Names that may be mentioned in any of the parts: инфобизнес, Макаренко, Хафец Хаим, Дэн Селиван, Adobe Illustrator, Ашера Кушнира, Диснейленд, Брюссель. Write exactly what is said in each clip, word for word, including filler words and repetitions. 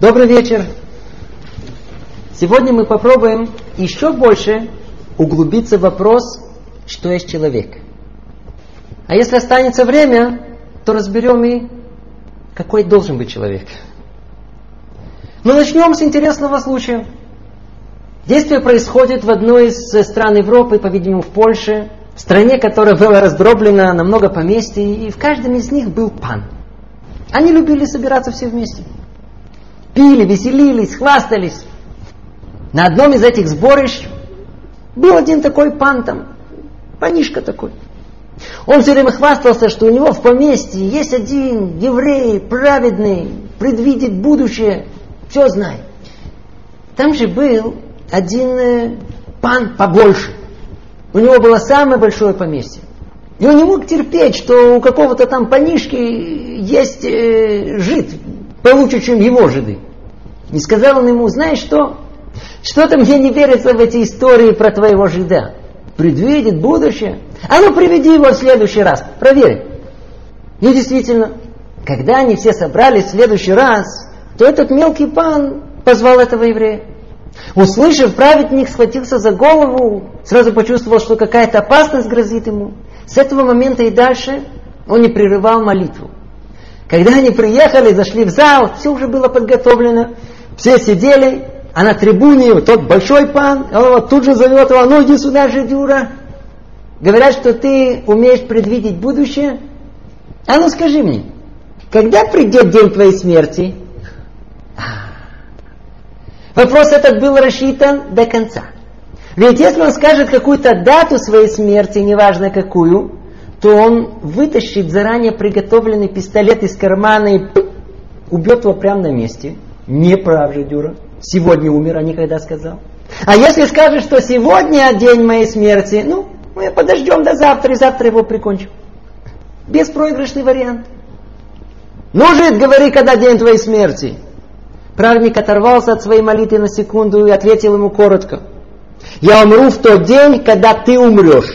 Добрый вечер. Сегодня мы попробуем еще больше углубиться в вопрос, что есть человек. А если останется время, то разберем и какой должен быть человек. Но начнем с интересного случая. Действие происходит в одной из стран Европы, по-видимому, в Польше, в стране, которая была раздроблена на много поместий, и в каждом из них был пан. Они любили собираться все вместе. Пили, веселились, хвастались. На одном из этих сборищ был один такой пан там, панишка такой. Он все время хвастался, что у него в поместье есть один еврей, праведный, предвидит будущее, все знает. Там же был один э, пан побольше. У него было самое большое поместье. И он не мог терпеть, что у какого-то там панишки есть э, жид получше, чем его жиды. И сказал он ему: знаешь что? Что-то мне не верится в эти истории про твоего жида. Предвидит будущее. А ну приведи его в следующий раз. Проверь. И действительно, когда они все собрались в следующий раз, то этот мелкий пан позвал этого еврея. Услышав, праведник схватился за голову, сразу почувствовал, что какая-то опасность грозит ему. С этого момента и дальше он не прерывал молитву. Когда они приехали, зашли в зал, все уже было подготовлено, все сидели, а на трибуне тот большой пан, он его тут же зовет его: ну иди сюда, жидюра. Говорят, что ты умеешь предвидеть будущее. А ну скажи мне, когда придет день твоей смерти? Вопрос этот был рассчитан до конца. Ведь если он скажет какую-то дату своей смерти, неважно какую, то он вытащит заранее приготовленный пистолет из кармана и пык, убьет его прямо на месте. Не прав жидюра. Сегодня умер, а никогда сказал. А если скажет, что сегодня день моей смерти, ну, мы подождем до завтра, и завтра его прикончим. Беспроигрышный вариант. Ну, жид, говори, когда день твоей смерти. Праведник оторвался от своей молитвы на секунду и ответил ему коротко: я умру в тот день, когда ты умрешь.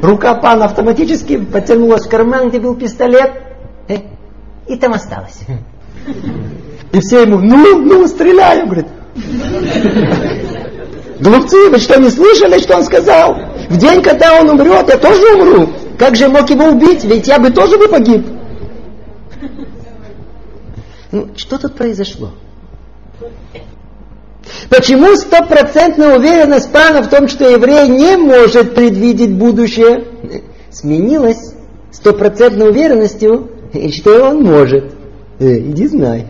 Рука пана автоматически потянулась в карман, где был пистолет, и там осталась. И все ему: ну, ну, стреляем, говорит. Глупцы, вы что, не слышали, что он сказал? В день, когда он умрет, я тоже умру. Как же мог его убить? Ведь я бы тоже бы погиб. Ну, что тут произошло? Почему стопроцентная уверенность пана в том, что еврей не может предвидеть будущее, сменилась стопроцентной уверенностью, что он может? Э, иди знай.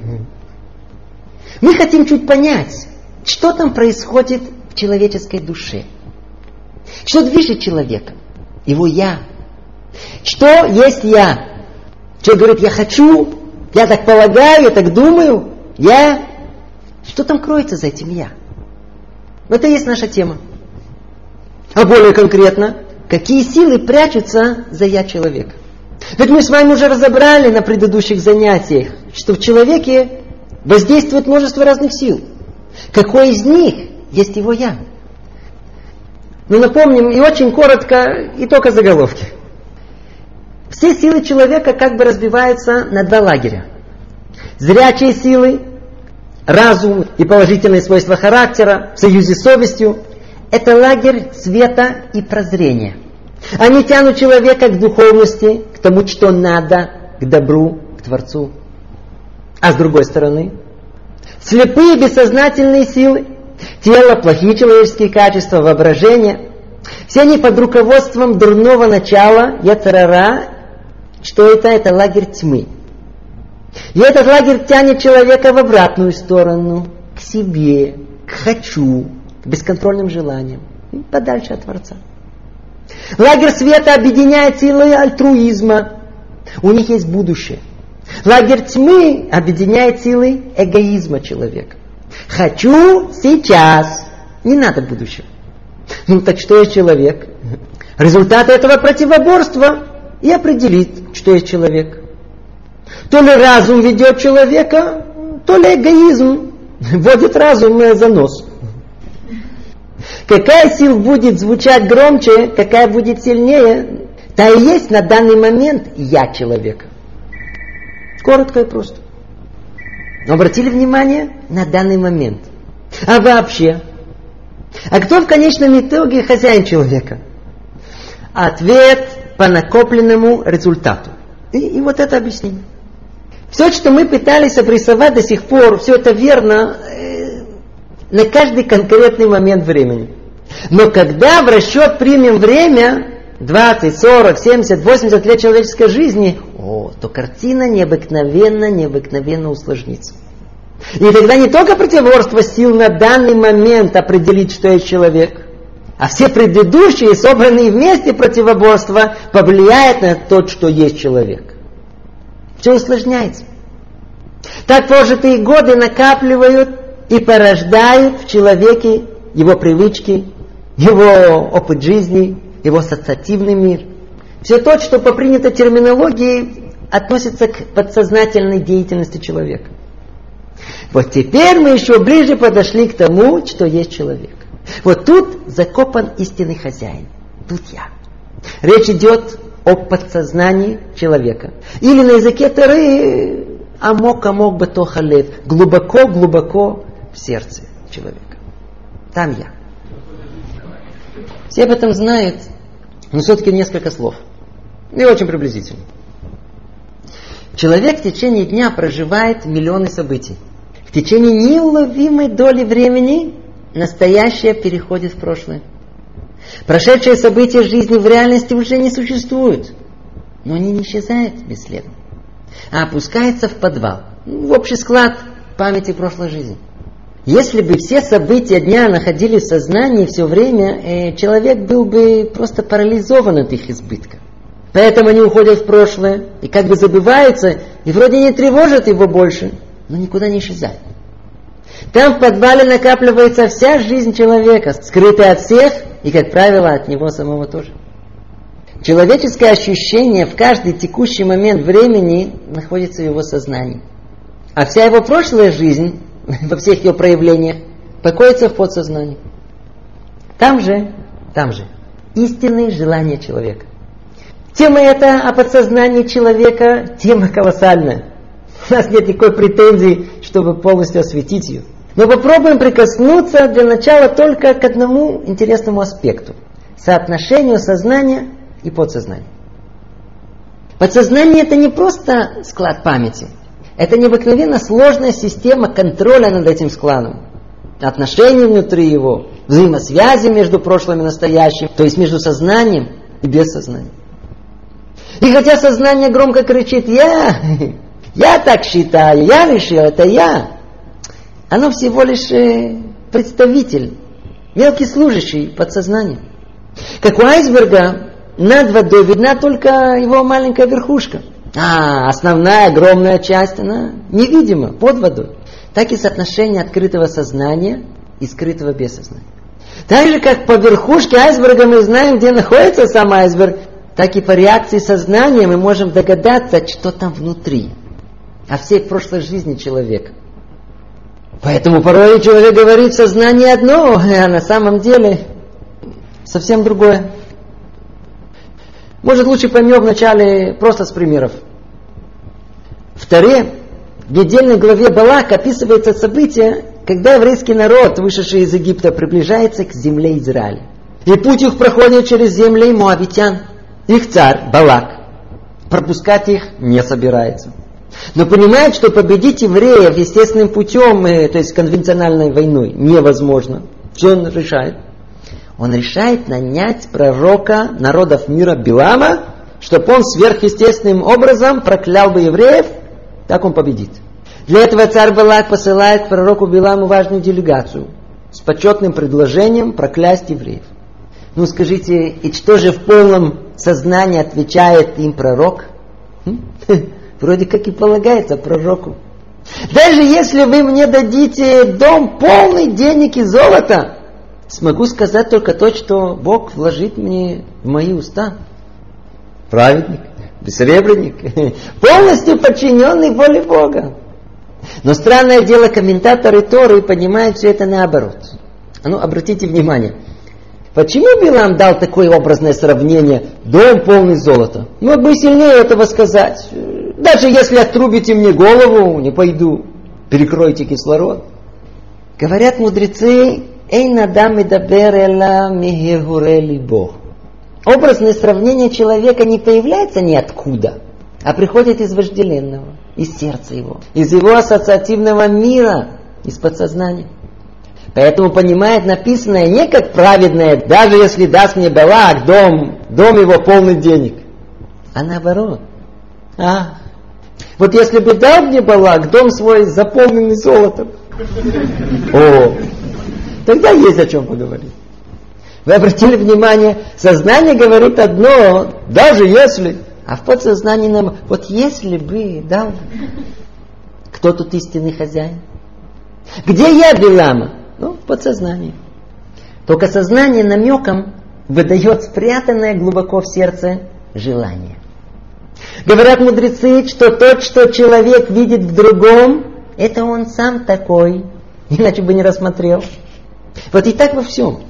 Мы хотим чуть понять, что там происходит в человеческой душе. Что движет человеком? Его «я». Что есть «я»? Человек говорит: я хочу, я так полагаю, я так думаю, я. Что там кроется за этим «я»? Это и есть наша тема. А более конкретно, какие силы прячутся за «я» человека? Ведь мы с вами уже разобрали на предыдущих занятиях, что в человеке воздействует множество разных сил. Какой из них есть его «я»? Ну, напомним, и очень коротко, и только заголовки. Все силы человека как бы разбиваются на два лагеря. Зрячие силы, разум и положительные свойства характера в союзе с совестью – это лагерь света и прозрения. Они тянут человека к духовности, к тому, что надо, к добру, к Творцу. А с другой стороны, слепые бессознательные силы, тело, плохие человеческие качества, воображение – все они под руководством дурного начала, яцерара. Что это? Это лагерь тьмы. И этот лагерь тянет человека в обратную сторону, к себе, к «хочу», к бесконтрольным желаниям, и подальше от Творца. Лагерь света объединяет силы альтруизма. У них есть будущее. Лагерь тьмы объединяет силы эгоизма человека. «Хочу сейчас». Не надо будущего. Ну так что есть человек? Результат этого противоборства и определит, что есть человек. То ли разум ведет человека, то ли эгоизм вводит разум за нос. Какая сила будет звучать громче, какая будет сильнее, та и есть на данный момент я человека. Коротко и просто. Но обратили внимание на данный момент. А вообще? А кто в конечном итоге хозяин человека? Ответ по накопленному результату. И, и вот это объяснение. Все, что мы пытались обрисовать до сих пор, все это верно э, на каждый конкретный момент времени. Но когда в расчет примем время, двадцать, сорок, семьдесят, восемьдесят лет человеческой жизни, о, то картина необыкновенно, необыкновенно усложнится. И тогда не только противоборство сил на данный момент определить, что есть человек, а все предыдущие, собранные вместе противоборства, повлияют на то, что есть человек. Все усложняется. Так прожитые годы накапливают и порождают в человеке его привычки, его опыт жизни, его ассоциативный мир. Все то, что по принятой терминологии относится к подсознательной деятельности человека. Вот теперь мы еще ближе подошли к тому, что есть человек. Вот тут закопан истинный хозяин. Тут я. Речь идет о подсознании человека. Или на языке Торы «амок-амок батох алев», глубоко-глубоко в сердце человека. Там я. Все об этом знают, но все-таки несколько слов. И очень приблизительно. Человек в течение дня проживает миллионы событий. В течение неуловимой доли времени настоящее переходит в прошлое. Прошедшие события жизни в реальности уже не существуют, но они не исчезают бесследно, а опускаются в подвал, в общий склад памяти прошлой жизни. Если бы все события дня находились в сознании все время, э, человек был бы просто парализован от их избытка. Поэтому они уходят в прошлое и как бы забываются, и вроде не тревожат его больше, но никуда не исчезают. Там в подвале накапливается вся жизнь человека, скрытая от всех и, как правило, от него самого тоже. Человеческое ощущение в каждый текущий момент времени находится в его сознании. А вся его прошлая жизнь во всех ее проявлениях покоится в подсознании. Там же, там же, истинные желания человека. Тема эта о подсознании человека, тема колоссальная. У нас нет никакой претензии, чтобы полностью осветить ее. Но попробуем прикоснуться для начала только к одному интересному аспекту. Соотношению сознания и подсознания. Подсознание – это не просто склад памяти. Это необыкновенно сложная система контроля над этим складом. Отношения внутри его, взаимосвязи между прошлым и настоящим, то есть между сознанием и бессознанием. И хотя сознание громко кричит «Я! Я так считаю! Я решил! Это я!», оно всего лишь представитель, мелкий служащий подсознания. Как у айсберга, над водой видна только его маленькая верхушка. А основная, огромная часть, она невидима, под водой. Так и соотношение открытого сознания и скрытого бессознания. Так же, как по верхушке айсберга мы знаем, где находится сам айсберг, так и по реакции сознания мы можем догадаться, что там внутри, о всей прошлой жизни человека. Поэтому порой человек говорит сознание одно, а на самом деле совсем другое. Может, лучше поймем вначале просто с примеров. В Торе, в недельной главе Балак описывается событие, когда еврейский народ, вышедший из Египта, приближается к земле Израиля. И путь их проходит через земли моавитян. Их царь, Балак, пропускать их не собирается. Но понимает, что победить евреев естественным путем, то есть конвенциональной войной, невозможно. Что он решает? Он решает нанять пророка народов мира Билама, чтобы он сверхъестественным образом проклял бы евреев, так он победит. Для этого царь Балак посылает пророку Биламу важную делегацию с почетным предложением проклясть евреев. Ну скажите, и что же в полном сознании отвечает им пророк? Вроде как и полагается пророку. Даже если вы мне дадите дом полный денег и золота, смогу сказать только то, что Бог вложит мне в мои уста. Праведник, бессребренник, полностью подчиненный воле Бога. Но странное дело, комментаторы Торы понимают все это наоборот. А ну, обратите внимание. Почему Билам дал такое образное сравнение? Дом полный золота. Мог бы и сильнее этого сказать. Даже если отрубите мне голову, не пойду. Перекройте кислород. Говорят мудрецы, «Эйн адам медабер эла мегегуре либо». Образное сравнение человека не появляется ниоткуда, а приходит из вожделенного, из сердца его, из его ассоциативного мира, из подсознания. Поэтому понимает написанное не как праведное, даже если даст мне балак, дом, дом его полный денег, а наоборот. А, вот если бы дал мне балак, дом свой заполненный золотом, о, тогда есть о чем поговорить. Вы обратили внимание, сознание говорит одно, даже если, а в подсознании нам, вот если бы, да, кто тут истинный хозяин? Где я, Билама? Ну, в подсознании. Только сознание намеком выдает спрятанное глубоко в сердце желание. Говорят мудрецы, что тот, что человек видит в другом, это он сам такой, иначе бы не рассмотрел. Вот и так во всем.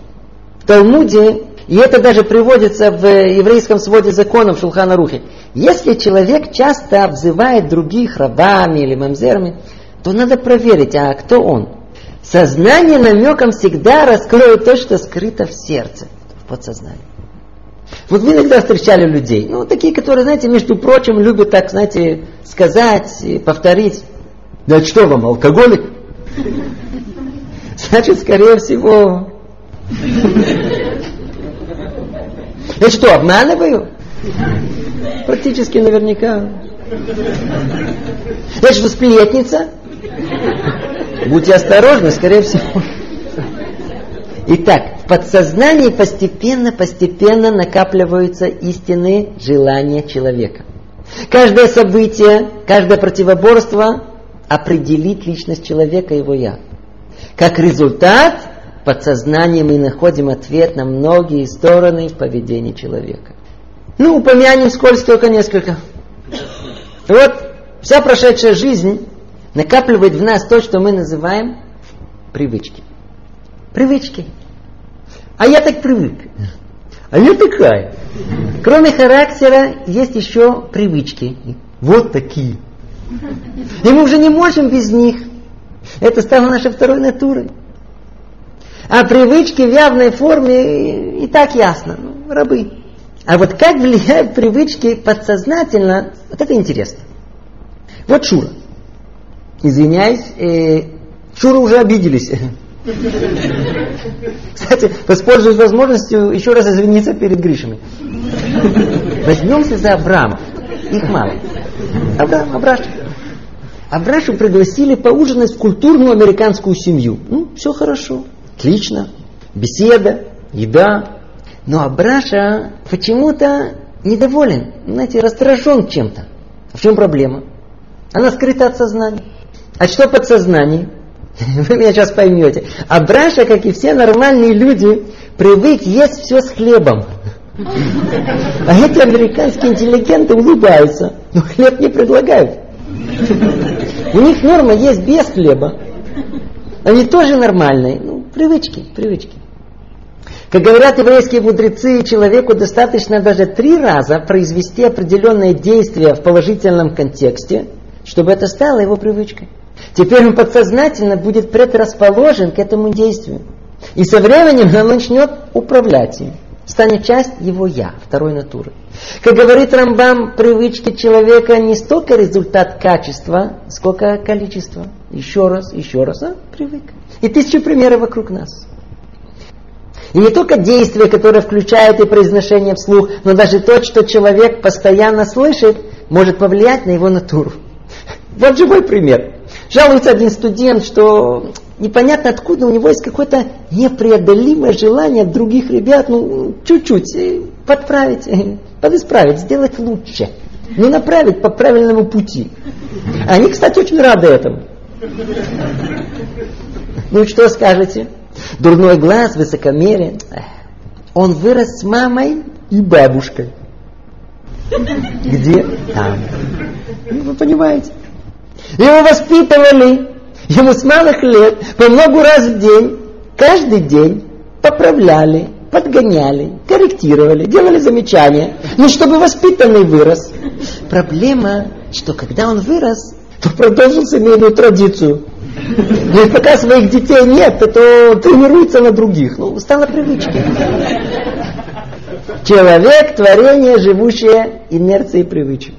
В Талмуде, и это даже приводится в еврейском своде законов Шулхан Арухи, если человек часто обзывает других рабами или мамзерами, то надо проверить, а кто он? Сознание намеком всегда раскроет то, что скрыто в сердце, в подсознании. Вот вы иногда встречали людей, ну, такие, которые, знаете, между прочим, любят так, знаете, сказать, повторить. Да что вам, алкоголик? Значит, скорее всего... Я что, обманываю? Практически наверняка. Я что, сплетница? Будьте осторожны, скорее всего. Итак, в подсознании постепенно-постепенно накапливаются истинные желания человека. Каждое событие, каждое противоборство определит личность человека, его я. Как результат... В подсознании мы находим ответ на многие стороны в поведении человека. Ну, упомянем вскользь только несколько. Вот вся прошедшая жизнь накапливает в нас то, что мы называем привычки. Привычки. А я так привык. А я такая. Кроме характера, есть еще привычки. Вот такие. И мы уже не можем без них. Это стало нашей второй натурой. А привычки в явной форме и так ясно. Ну, рабы. А вот как влияют привычки подсознательно, вот это интересно. Вот Шура. Извиняюсь, э, Шура уже обиделись. Кстати, воспользуюсь возможностью еще раз извиниться перед Гришами. Возьмемся за Абрамов. Их мало. Абрам, Абраш. Абрашу пригласили поужинать в культурную американскую семью. Ну, все хорошо. Отлично. Беседа, еда. Но Абраша почему-то недоволен, знаете, раздражен чем-то. В чем проблема? Она скрыта от сознания. А что подсознание? Вы меня сейчас поймете. Абраша, как и все нормальные люди, привык есть все с хлебом. А эти американские интеллигенты улыбаются, но хлеб не предлагают. У них норма есть без хлеба. Они тоже нормальные. Ну, привычки, привычки. Как говорят еврейские мудрецы, человеку достаточно даже три раза произвести определенное действие в положительном контексте, чтобы это стало его привычкой. Теперь он подсознательно будет предрасположен к этому действию. И со временем он начнет управлять им. Станет часть его «я», второй натуры. Как говорит Рамбам, привычки человека не столько результат качества, сколько количество. Еще раз, еще раз, а, привык. И тысячи примеров вокруг нас. И не только действия, которые включают и произношение вслух, но даже то, что человек постоянно слышит, может повлиять на его натуру. Вот живой пример. Жалуется один студент, что... непонятно откуда у него есть какое-то непреодолимое желание других ребят, ну, чуть-чуть подправить, подисправить, сделать лучше. Ну, направить по правильному пути. Они, кстати, очень рады этому. Ну, что скажете? Дурной глаз, высокомерие. Он вырос с мамой и бабушкой. Где? Там. Ну, вы понимаете. Его воспитывали. Ему с малых лет по много раз в день, каждый день поправляли, подгоняли, корректировали, делали замечания, но чтобы воспитанный вырос. Проблема, что когда он вырос, то продолжил семейную традицию. Ведь пока своих детей нет, то тренируется на других. Ну, стало привычкой. Человек — творение, живущее инерцией привычек.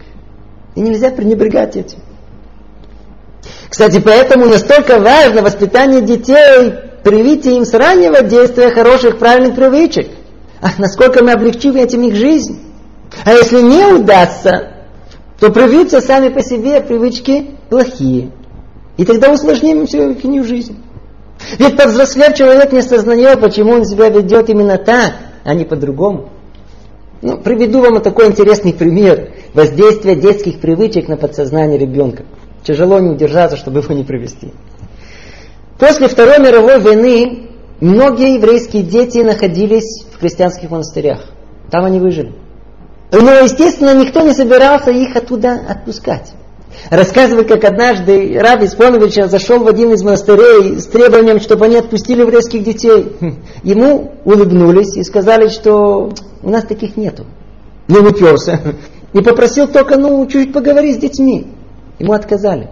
И нельзя пренебрегать этим. Кстати, поэтому настолько важно воспитание детей, привитие им с раннего действия хороших, правильных привычек. Ах, насколько мы облегчим этим их жизнь. А если не удастся, то привиться сами по себе привычки плохие. И тогда усложним всю их жизнь. Ведь повзрослев, человек не осознает, почему он себя ведет именно так, а не по-другому. Ну, приведу вам такой интересный пример воздействия детских привычек на подсознание ребенка. Тяжело не удержаться, чтобы его не привести. После Второй мировой войны многие еврейские дети находились в христианских монастырях. Там они выжили. Но, естественно, никто не собирался их оттуда отпускать. Рассказывает, как однажды рав Испонович зашел в один из монастырей с требованием, чтобы они отпустили еврейских детей. Ему улыбнулись и сказали, что у нас таких нету. Не уперся. И попросил только, ну, чуть поговори с детьми. Ему отказали.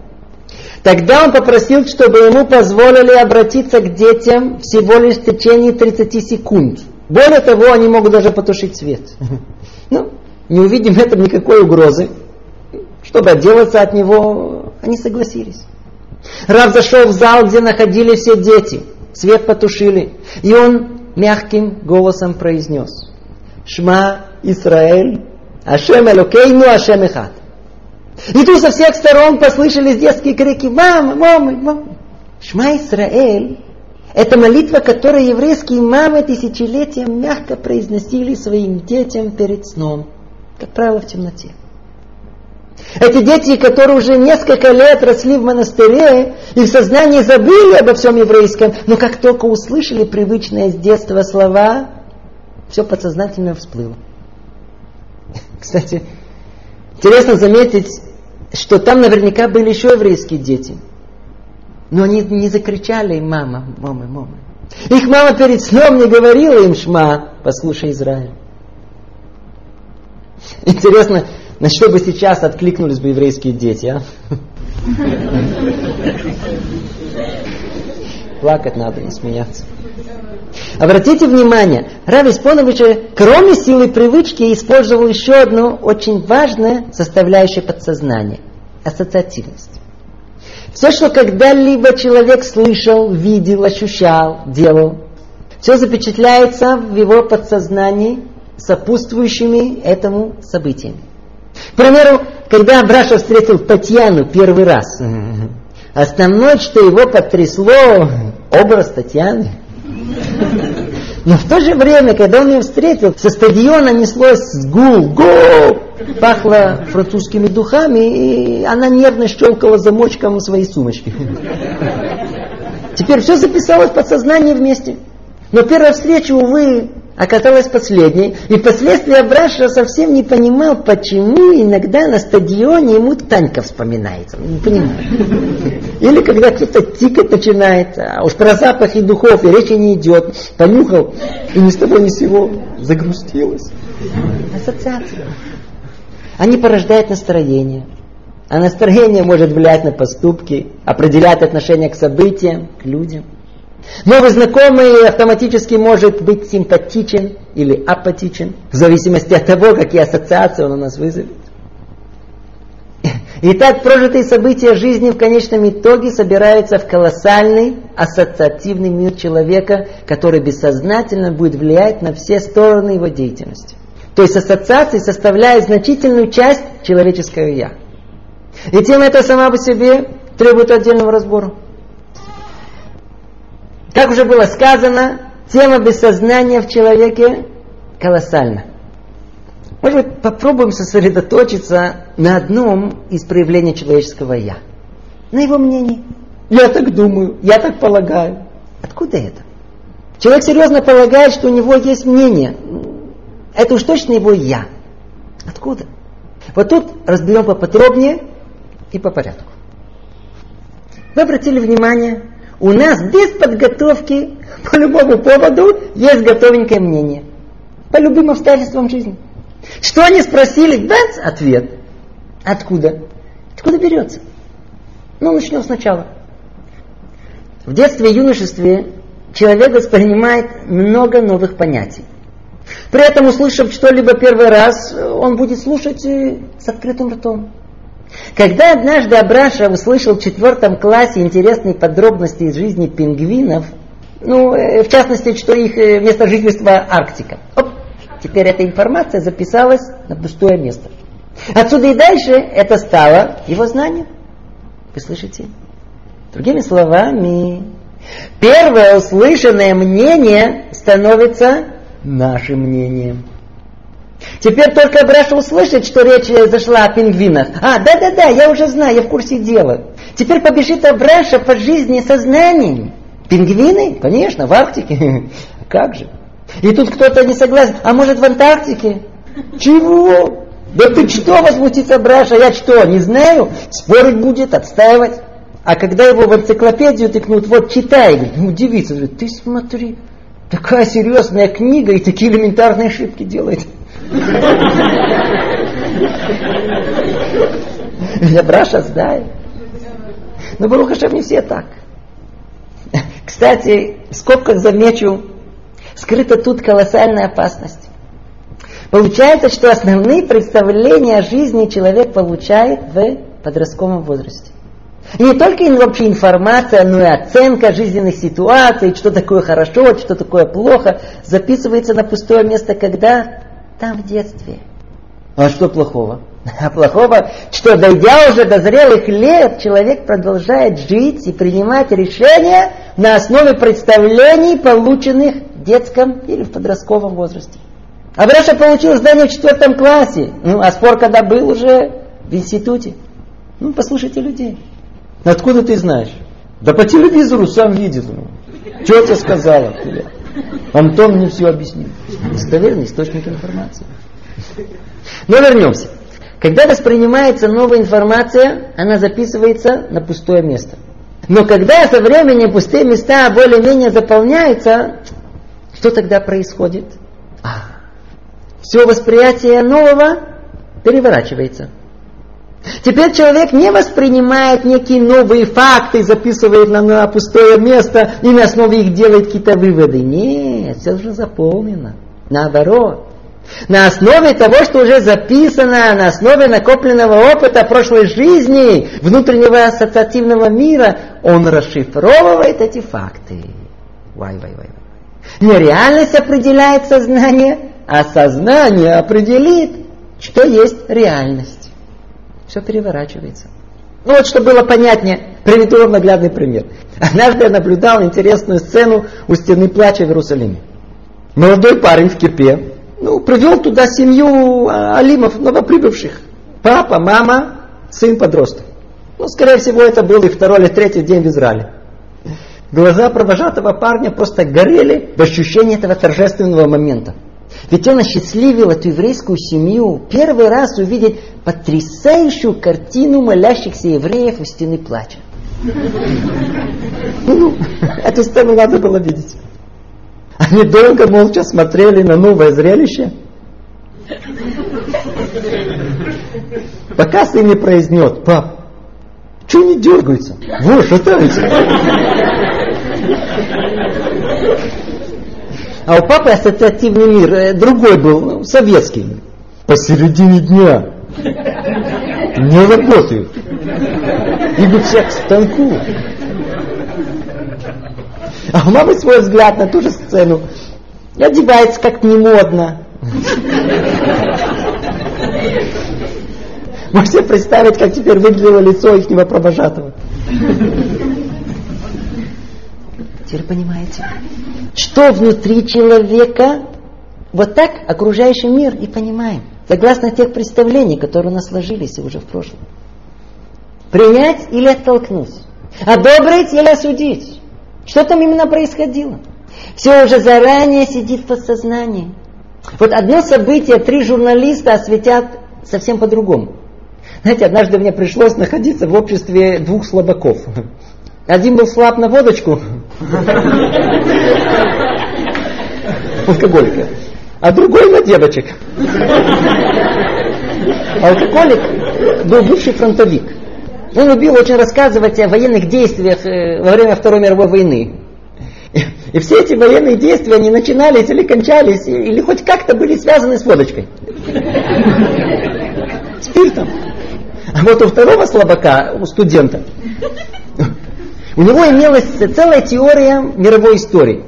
Тогда он попросил, чтобы ему позволили обратиться к детям всего лишь в течение тридцати секунд. Более того, они могут даже потушить свет. Ну, не увидим в этом никакой угрозы. Чтобы отделаться от него, они согласились. Рав зашел в зал, где находились все дети. Свет потушили. И он мягким голосом произнес: «Шма Исраэль, Ашем Элокейну, Ашем Эхад». И тут со всех сторон послышались детские крики: «Мама, мама, мама». «Шма Исраэль» — это молитва, которую еврейские мамы тысячелетия мягко произносили своим детям перед сном. Как правило, в темноте. Эти дети, которые уже несколько лет росли в монастыре и в сознании забыли обо всем еврейском, но как только услышали привычные с детства слова, все подсознательно всплыло. Кстати, интересно заметить, что там наверняка были еще еврейские дети. Но они не закричали им: «Мама, мама, мама». Их мама перед сном не говорила им: «Шма, послушай Израиль». Интересно, на что бы сейчас откликнулись бы еврейские дети, а? Плакать надо, не смеяться. Обратите внимание, рав Испонович, кроме силы привычки, использовал еще одну очень важную составляющую подсознания – ассоциативность. Все, что когда-либо человек слышал, видел, ощущал, делал, все запечатляется в его подсознании сопутствующими этому событиями. К примеру, когда Абраша встретил Татьяну первый раз, основное, что его потрясло, образ Татьяны. Но в то же время, когда он ее встретил, со стадиона неслось гул, гол, пахло французскими духами, и она нервно щелкала замочком своей сумочки. Теперь все записалось в подсознание вместе. Но первая встреча, увы, оказалась последней. И впоследствии Абраша совсем не понимал, почему иногда на стадионе ему Танька вспоминается. Не понимаю. Или когда кто-то тикать начинает, а уж про запахи духов и речи не идет. Понюхал, и ни с того ни с сего загрустилось. Ассоциация. Они порождают настроение. А настроение может влиять на поступки, определять отношение к событиям, к людям. Новый знакомый автоматически может быть симпатичен или апатичен, в зависимости от того, какие ассоциации он у нас вызовет. Итак, прожитые события жизни в конечном итоге собираются в колоссальный ассоциативный мир человека, который бессознательно будет влиять на все стороны его деятельности. То есть ассоциации составляют значительную часть человеческого «я». И тема эта сама по себе требует отдельного разбора. Как уже было сказано, тема бессознания в человеке колоссальна. Может быть, попробуем сосредоточиться на одном из проявлений человеческого «я». На его мнении. Я так думаю, я так полагаю. Откуда это? Человек серьезно полагает, что у него есть мнение. Это уж точно его «я». Откуда? Вот тут разберем поподробнее и по порядку. Вы обратили внимание, у нас без подготовки по любому поводу есть готовенькое мнение. По любым обстоятельствам жизни. Что они спросили? Дать ответ. Откуда? Откуда берется? Ну, начнем сначала. В детстве и юношестве человек воспринимает много новых понятий. При этом, услышав что-либо первый раз, он будет слушать с открытым ртом. Когда однажды Абраша услышал в четвертом классе интересные подробности из жизни пингвинов, ну, в частности, что их место жительства Арктика. Оп, теперь эта информация записалась на пустое место. Отсюда и дальше это стало его знанием. Вы слышите? Другими словами, первое услышанное мнение становится нашим мнением. Теперь только Абраша услышит, что речь зашла о пингвинах. А, да-да-да, я уже знаю, я в курсе дела. Теперь побежит Абраша по жизни со знанием. Пингвины? Конечно, в Арктике. Как же? И тут кто-то не согласен. А может, в Антарктике? Чего? Да ты что, возмутится Абраша? Я что, не знаю? Спорить будет, отстаивать. А когда его в энциклопедию тыкнут, вот читай, говорит, ну, удивится, говорит, ты смотри, такая серьезная книга и такие элементарные ошибки делает. Абраша знает. Но Барух Ашем, не все так. Кстати, в скобках замечу, скрыта тут колоссальная опасность. Получается, что основные представления о жизни человек получает в подростковом возрасте. И не только вообще информация, но и оценка жизненных ситуаций, что такое хорошо, что такое плохо, записывается на пустое место, когда там в детстве. А что плохого? А плохого, что дойдя уже до зрелых лет, человек продолжает жить и принимать решения на основе представлений, полученных в детском или в подростковом возрасте. Абраша получил знания в четвертом классе, ну, а спор когда был уже в институте. Ну, послушайте людей. Откуда ты знаешь? Да по телевизору сам видел. Тетя сказала. Антон мне все объяснил. Достоверный источник информации. Но вернемся. Когда воспринимается новая информация, она записывается на пустое место. Но когда со временем пустые места более-менее заполняются, что тогда происходит? А, все восприятие нового переворачивается. Теперь человек не воспринимает некие новые факты, записывает на пустое место и на основе их делает какие-то выводы. Нет, все уже заполнено. Наоборот. На основе того, что уже записано, на основе накопленного опыта прошлой жизни, внутреннего ассоциативного мира, он расшифровывает эти факты. Вай, вай, вай. Не реальность определяет сознание, а сознание определит, что есть реальность. Все переворачивается. Ну вот, чтобы было понятнее, приведу вам наглядный пример. Однажды я наблюдал интересную сцену у стены плача в Иерусалиме. Молодой парень в кипе, ну, привел туда семью алимов, новоприбывших. Папа, мама, сын, подросток. Ну, скорее всего, это был и второй или третий день в Израиле. Глаза провожатого парня просто горели в ощущении этого торжественного момента. Ведь он осчастливил эту еврейскую семью первый раз увидеть потрясающую картину молящихся евреев у стены плача. Ну, эту сцену надо было видеть. Они долго молча смотрели на новое зрелище. Пока сын не произнес: пап, чего не дергаются? Вот, шатаются. А у папы ассоциативный мир другой был, ну, советский. Посередине дня. Не работают. Идут всех к станку. А у мамы свой взгляд на ту же сцену. И одевается как-то не модно. Можете представить, как теперь выглядело лицо ихнего провожатого. Теперь понимаете, что внутри человека, вот так окружающий мир и понимаем, согласно тех представлений, которые у нас сложились уже в прошлом. Принять или оттолкнуть, одобрить или осудить. Что там именно происходило? Все уже заранее сидит в подсознании. Вот одно событие три журналиста осветят совсем по-другому. Знаете, однажды мне пришлось находиться в обществе двух слабаков. Один был слаб на водочку, алкоголика, а другой на девочек. Алкоголик был бывший фронтовик. Он любил очень рассказывать о военных действиях во время Второй мировой войны. И все эти военные действия, они начинались или кончались, или хоть как-то были связаны с водочкой. Спиртом. А вот у второго слабака, у студента, у него имелась целая теория мировой истории.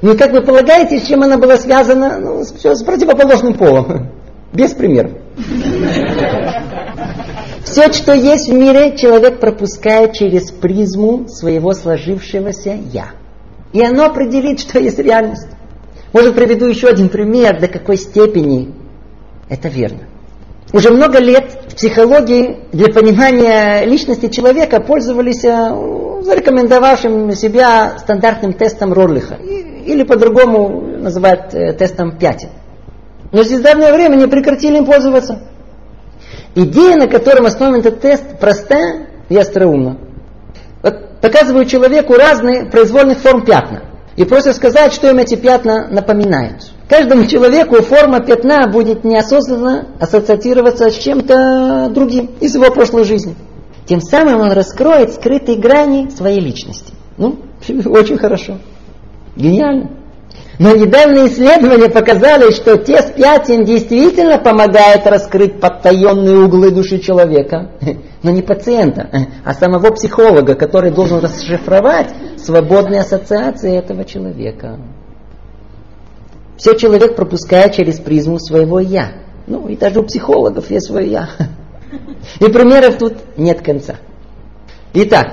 Ну и как вы полагаете, с чем она была связана? Ну, все с противоположным полом. Без примеров. Все, что есть в мире, человек пропускает через призму своего сложившегося «я». И оно определит, что есть реальность. Может, приведу еще один пример, до какой степени это верно. Уже много лет в психологии для понимания личности человека пользовались зарекомендовавшим себя стандартным тестом Рорлиха. Или по-другому называют тестом пятен. Но через давнее время не прекратили им пользоваться. Идея, на которой основан этот тест, проста и остроумна. Вот показываю человеку разные произвольных форм пятна. И просто сказать, что им эти пятна напоминают. Каждому человеку форма пятна будет неосознанно ассоциироваться с чем-то другим из его прошлой жизни. Тем самым он раскроет скрытые грани своей личности. Ну, очень хорошо. Гениально. Но недавние исследования показали, что тест пятен действительно помогает раскрыть подтаенные углы души человека. Но не пациента, а самого психолога, который должен расшифровать свободные ассоциации этого человека. Все человек пропускает через призму своего «я». Ну и даже у психологов есть свое «я». И примеров тут нет конца. Итак,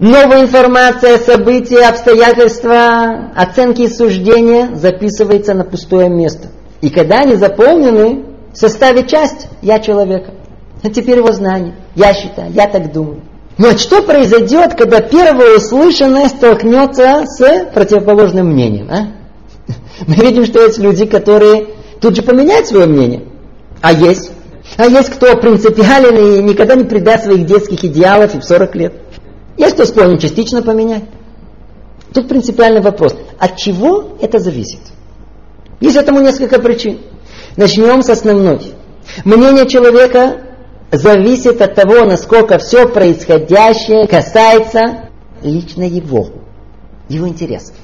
новая информация, события, обстоятельства, оценки и суждения записываются на пустое место. И когда они заполнены, в составе часть «я» человека. А теперь его знание. Я считаю, я так думаю. Но что произойдет, когда первое услышанное столкнется с противоположным мнением? А? Мы видим, что есть люди, которые тут же поменяют свое мнение. А есть. А есть кто принципиален и никогда не предаст своих детских идеалов и в сорок лет. Есть кто склонен частично поменять. Тут принципиальный вопрос. От чего это зависит? Есть этому несколько причин. Начнем с основной. Мнение человека зависит от того, насколько все происходящее касается лично его, его интересов.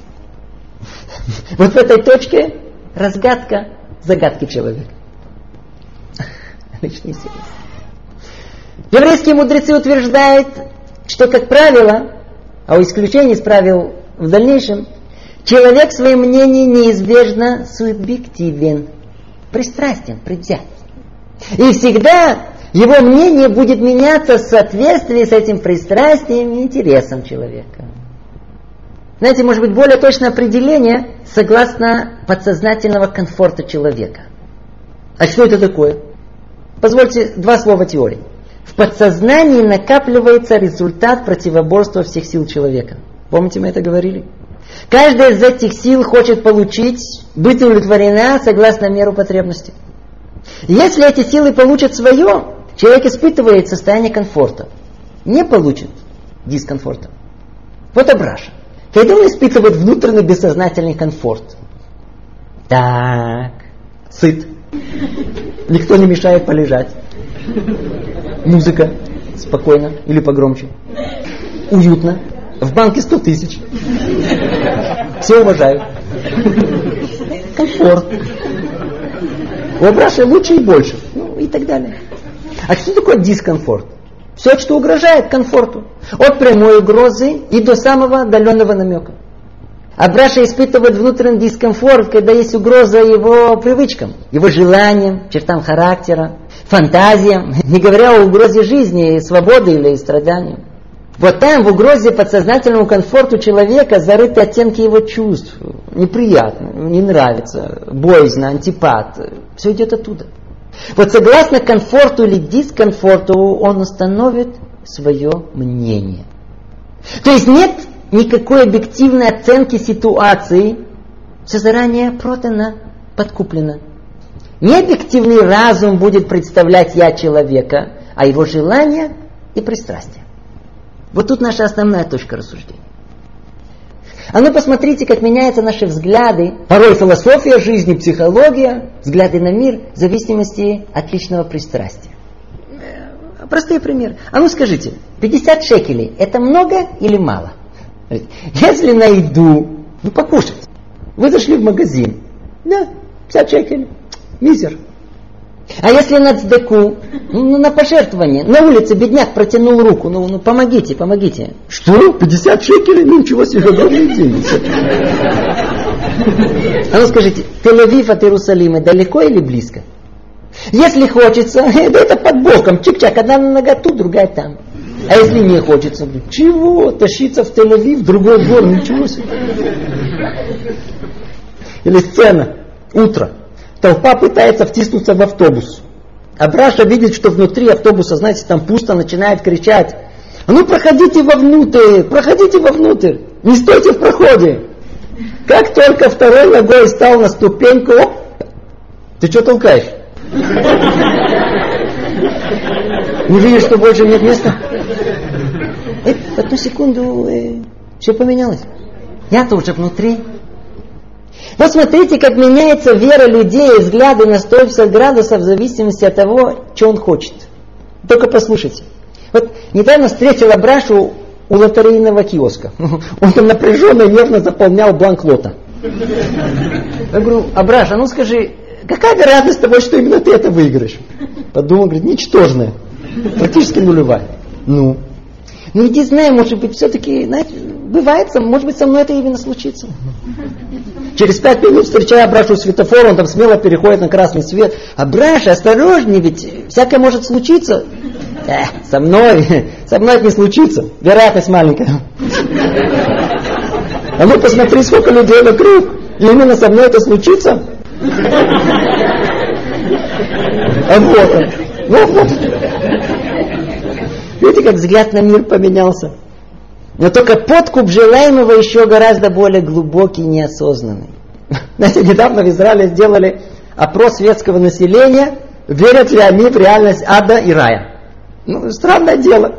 Вот в этой точке разгадка загадки человека. Личный интерес. Еврейские мудрецы утверждают, что, как правило, а у исключений из правил в дальнейшем, человек в своем мнении неизбежно субъективен, пристрастен, предвзят. И всегда его мнение будет меняться в соответствии с этим пристрастием и интересом человека. Знаете, может быть, более точное определение согласно подсознательного комфорта человека. А что это такое? Позвольте два слова теории. В подсознании накапливается результат противоборства всех сил человека. Помните, мы это говорили? Каждая из этих сил хочет получить, быть удовлетворена согласно меру потребности. Если эти силы получат свое, человек испытывает состояние комфорта. Не получит дискомфорта. Вот обраша. Когда он испытывает внутренний бессознательный комфорт. Так, сыт. Никто не мешает полежать. Музыка. Спокойно. Или погромче. Уютно. В банке сто тысяч. Все уважают. Комфорт. У обращения лучше и больше. Ну и так далее. А что такое дискомфорт? Все, что угрожает комфорту. От прямой угрозы и до самого отдаленного намека. Абраша испытывает внутренний дискомфорт, когда есть угроза его привычкам, его желаниям, чертам характера, фантазиям, не говоря о угрозе жизни, свободы или страданиям. Вот там, в угрозе подсознательному комфорту человека, зарыты оттенки его чувств. Неприятно, не нравится, боязнь, антипат. Все идет оттуда. Вот согласно комфорту или дискомфорту он установит свое мнение. То есть нет никакой объективной оценки ситуации. Все заранее продано, подкуплено. Необъективный разум будет представлять «я» человека, а его желания и пристрастия. Вот тут наша основная точка рассуждения. А ну посмотрите, как меняются наши взгляды, порой философия жизни, психология, взгляды на мир в зависимости от личного пристрастия. Простой пример. А ну скажите, пятьдесят шекелей это много или мало? Если на еду, ну покушать. Вы зашли в магазин, да, пятьдесят шекелей, мизер. А если на цдаку, ну, на пожертвование, на улице бедняк протянул руку, ну, ну помогите, помогите. Что? пятьдесят шекелей? Ну ничего себе, огромные деньги. А ну скажите, Тель-Авив от Иерусалима далеко или близко? Если хочется, это под боком, чик-чак, одна нога тут, другая там. А если не хочется, чего, тащиться в Тель-Авив, в другой город, ничего себе. Или сцена, утро. Толпа пытается втиснуться в автобус. Абраша видит, что внутри автобуса, знаете, там пусто, начинает кричать. А ну проходите вовнутрь, проходите вовнутрь, не стойте в проходе. Как только второй ногой стал на ступеньку, оп, ты что толкаешь? Не видишь, что больше нет места? Э, одну секунду, э, все поменялось. Я-то уже внутри. Вот смотрите, как меняется вера людей и взгляды на сто пятьдесят градусов в зависимости от того, что он хочет. Только послушайте. Вот недавно встретил Абрашу у лотерейного киоска. Он там напряженно и нервно заполнял бланк лота. Я говорю, Абраша, ну скажи, какая вероятность того, что именно ты это выиграешь? Подумал, говорит, ничтожная. Практически нулевая. Ну? Ну иди, знай, может быть, все-таки, знаете, бывает, может быть, со мной это именно случится. Через пять минут встречаю Абрашу у светофора, он там смело переходит на красный свет. Абраша, осторожней, ведь всякое может случиться. Э, со мной, со мной это не случится. Вероятность маленькая. А ну посмотри, сколько людей вокруг. И именно со мной это случится. А вот он. Вот, вот. Видите, как взгляд на мир поменялся. Но только подкуп желаемого еще гораздо более глубокий и неосознанный. Знаете, недавно в Израиле сделали опрос светского населения, верят ли они в реальность ада и рая. Ну, странное дело.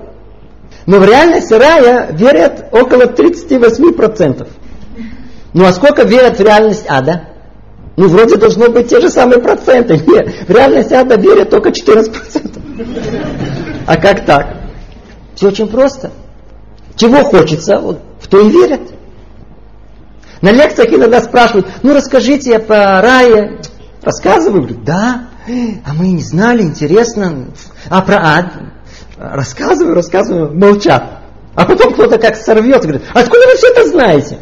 Но в реальность рая верят около тридцать восемь процентов. Ну, а сколько верят в реальность ада? Ну, вроде должно быть те же самые проценты. Нет, в реальность ада верят только четырнадцать процентов. А как так? Все очень просто. Чего хочется, вот, в то и верят. На лекциях иногда спрашивают, ну расскажите о рае. Рассказываю, говорю, да, а мы не знали, интересно. А про ад? Рассказываю, рассказываю, молчат. А потом кто-то как сорвется, говорит, откуда вы все это знаете?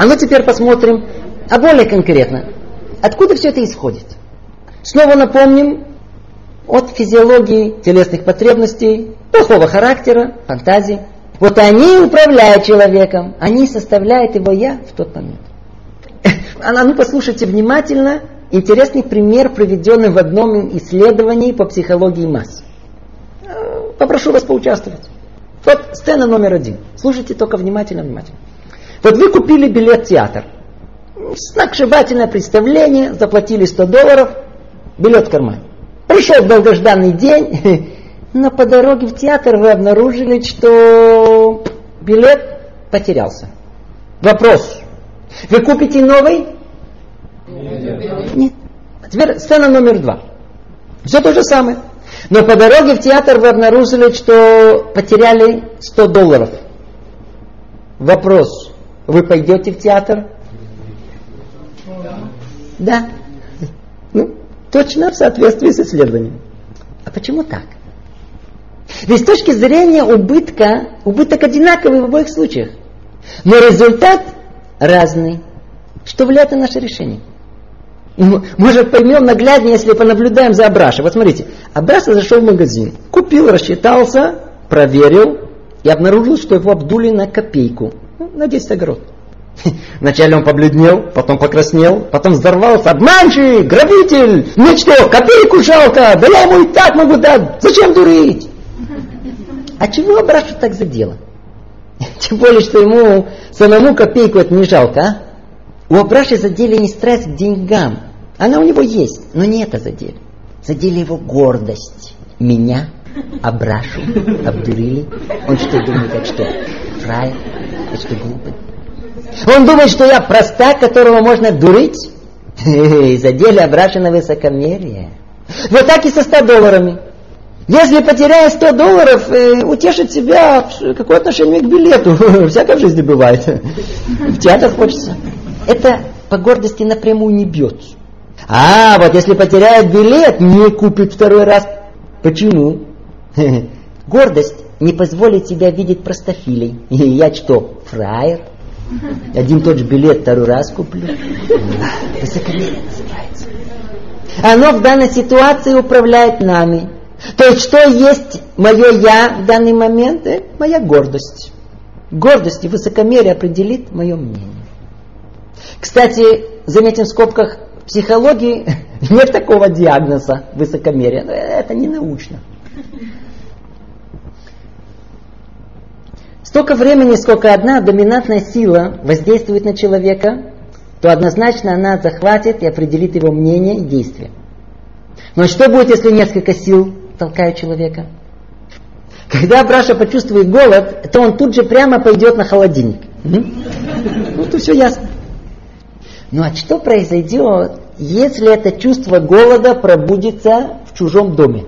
А ну теперь посмотрим, а более конкретно, откуда все это исходит? Снова напомним, от физиологии, телесных потребностей, плохого характера, фантазий. Вот они управляют человеком, они составляют его «я» в тот момент. А ну послушайте внимательно интересный пример, приведенный в одном исследовании по психологии масс. Попрошу вас поучаствовать. Вот сцена номер один. Слушайте только внимательно, внимательно. Вот вы купили билет в театр. Сногсшибательное представление, заплатили сто долларов, билет в карман. Пришел долгожданный день, но по дороге в театр вы обнаружили, что билет потерялся. Вопрос. Вы купите новый? Нет. Нет. Теперь сцена номер два. Все то же самое. Но по дороге в театр вы обнаружили, что потеряли сто долларов. Вопрос. Вы пойдете в театр? Да. Ну? Точно в соответствии с исследованием. А почему так? Ведь с точки зрения убытка, убыток одинаковый в обоих случаях. Но результат разный. Что влияет на наше решение? Может, поймем нагляднее, если понаблюдаем за Абраша. Вот смотрите, Абраша зашел в магазин, купил, рассчитался, проверил и обнаружил, что его обдули на копейку. На десять огород. Вначале он побледнел, потом покраснел, потом взорвался. Обманщик, грабитель, ну что, копейку жалко, да я ему и так могу дать, зачем дурить? А чего Абрашу так задело? Тем более, что ему самому копейку это не жалко, а? У Абраши задели не страсть к деньгам, она у него есть, но не это задели. Задели его гордость. Меня? Абрашу обдурили. Он что думает, это что? Фраер? Это что, глупый? Он думает, что я простак, которого можно дурить? И задели Абраша на высокомерие. Вот так и со ста долларами. Если потеряя сто долларов, утешить себя, какое отношение к билету? Всякое в жизни бывает. В театр хочется. Это по гордости напрямую не бьет. А вот если потеряет билет, не купит второй раз. Почему? Гордость не позволит себя видеть простофилей. И я что, фраер? Один тот же билет второй раз куплю. Высокомерие называется. Оно в данной ситуации управляет нами. То есть, что есть мое «я» в данный момент? Это моя гордость. Гордость и высокомерие определит мое мнение. Кстати, заметим в скобках, в психологии нет такого диагноза высокомерия. Это не научно. Столько времени, сколько одна доминантная сила воздействует на человека, то однозначно она захватит и определит его мнение и действия. Но что будет, если несколько сил толкают человека? Когда Абраша почувствует голод, то он тут же прямо пойдет на холодильник. Ну, то все ясно. Ну, а что произойдет, если это чувство голода пробудится в чужом доме?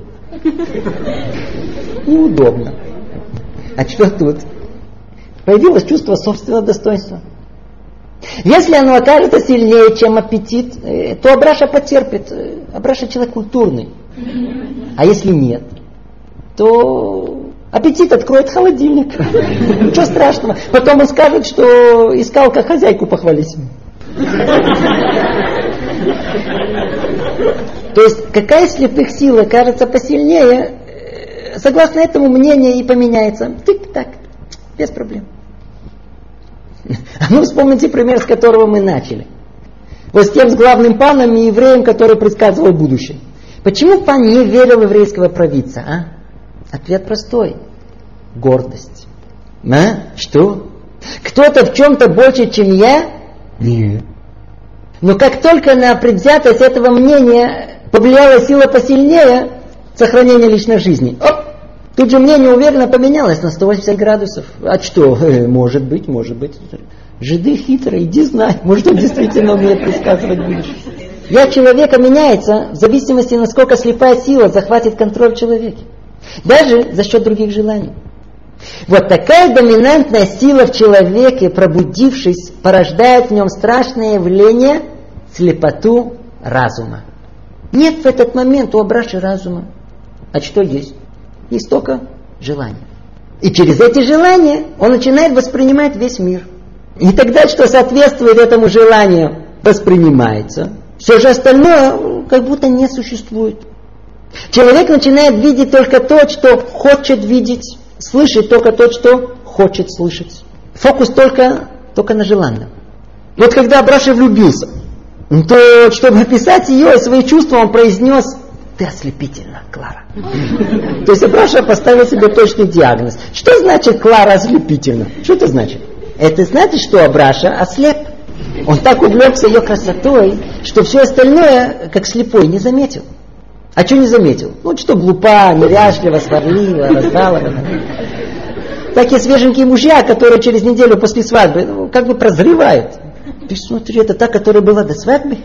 Неудобно. А что тут? Появилось чувство собственного достоинства. Если оно окажется сильнее, чем аппетит, то Абраша потерпит. Абраша человек культурный. А если нет, то аппетит откроет холодильник. Ничего страшного. Потом он скажет, что искал, как хозяйку похвалить. То есть, какая слепых сила кажется посильнее, согласно этому мнение и поменяется. Тык-так, без проблем. А ну вспомните пример, с которого мы начали. Вот с тем с главным паном и евреем, который предсказывал будущее. Почему пан не верил в еврейского провидца? А? Ответ простой. Гордость. А? Что? Кто-то в чем-то больше, чем я? Нет. Но как только на предвзятость этого мнения повлияла сила посильнее, сохранение личной жизни. Оп! Тут же мнение уверенно поменялось на сто восемьдесят градусов. А что? Может быть, может быть. Жиды хитрые, иди знай. Может, он действительно умеет предсказывать будущее. Я человека меняется в зависимости, насколько слепая сила захватит контроль человека. Даже за счет других желаний. Вот такая доминантная сила в человеке, пробудившись, порождает в нем страшное явление – слепоту разума. Нет в этот момент у Абраши разума. А что есть? Есть только желание. И через эти желания он начинает воспринимать весь мир. И тогда, что соответствует этому желанию, воспринимается. Все же остальное как будто не существует. Человек начинает видеть только то, что хочет видеть. Слышит только то, что хочет слышать. Фокус только, только на желанном. Вот когда Абраша влюбился, то, чтобы описать ее и свои чувства, он произнес: ты ослепительна, Клара. То есть Абраша поставил себе точный диагноз. Что значит Клара ослепительна? Что это значит? Это значит, что Абраша ослеп. Он так увлекся ее красотой, что все остальное, как слепой, не заметил. А что не заметил? Ну, что глупа, неряшлива, сварлива, раздалована. Такие свеженькие мужья, которые через неделю после свадьбы, ну, как бы прозревают. Ты смотри, это та, которая была до свадьбы.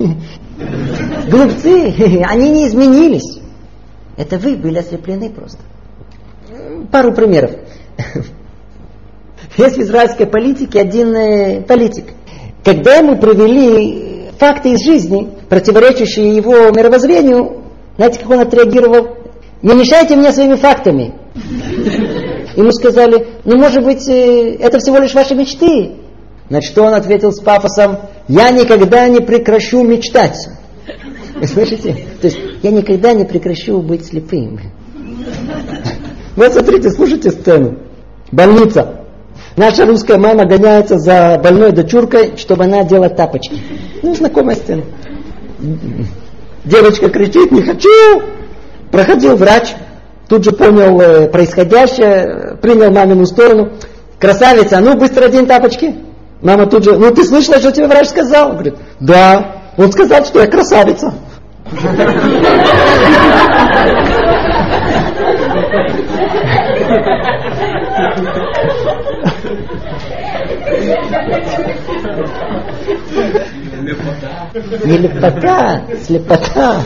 Глупцы, они не изменились. Это вы были ослеплены просто. Пару примеров. Есть в израильской политике один политик. Когда ему привели факты из жизни, противоречащие его мировоззрению, знаете, как он отреагировал? Не мешайте мне своими фактами. Ему сказали: ну, может быть, это всего лишь ваши мечты. На что он ответил с пафосом: я никогда не прекращу мечтать. Вы слышите? То есть, я никогда не прекращу быть слепым. Вот смотрите, слушайте сцену. Больница. Наша русская мама гоняется за больной дочуркой, чтобы она одела тапочки. Ну, знакомая сцена. Девочка кричит: не хочу! Проходил врач, тут же понял происходящее, принял мамину сторону. Красавица, а ну быстро одень тапочки. Мама тут же: ну ты слышала, что тебе врач сказал? Говорит: да. Он сказал, что я красавица. Не лепота, слепота.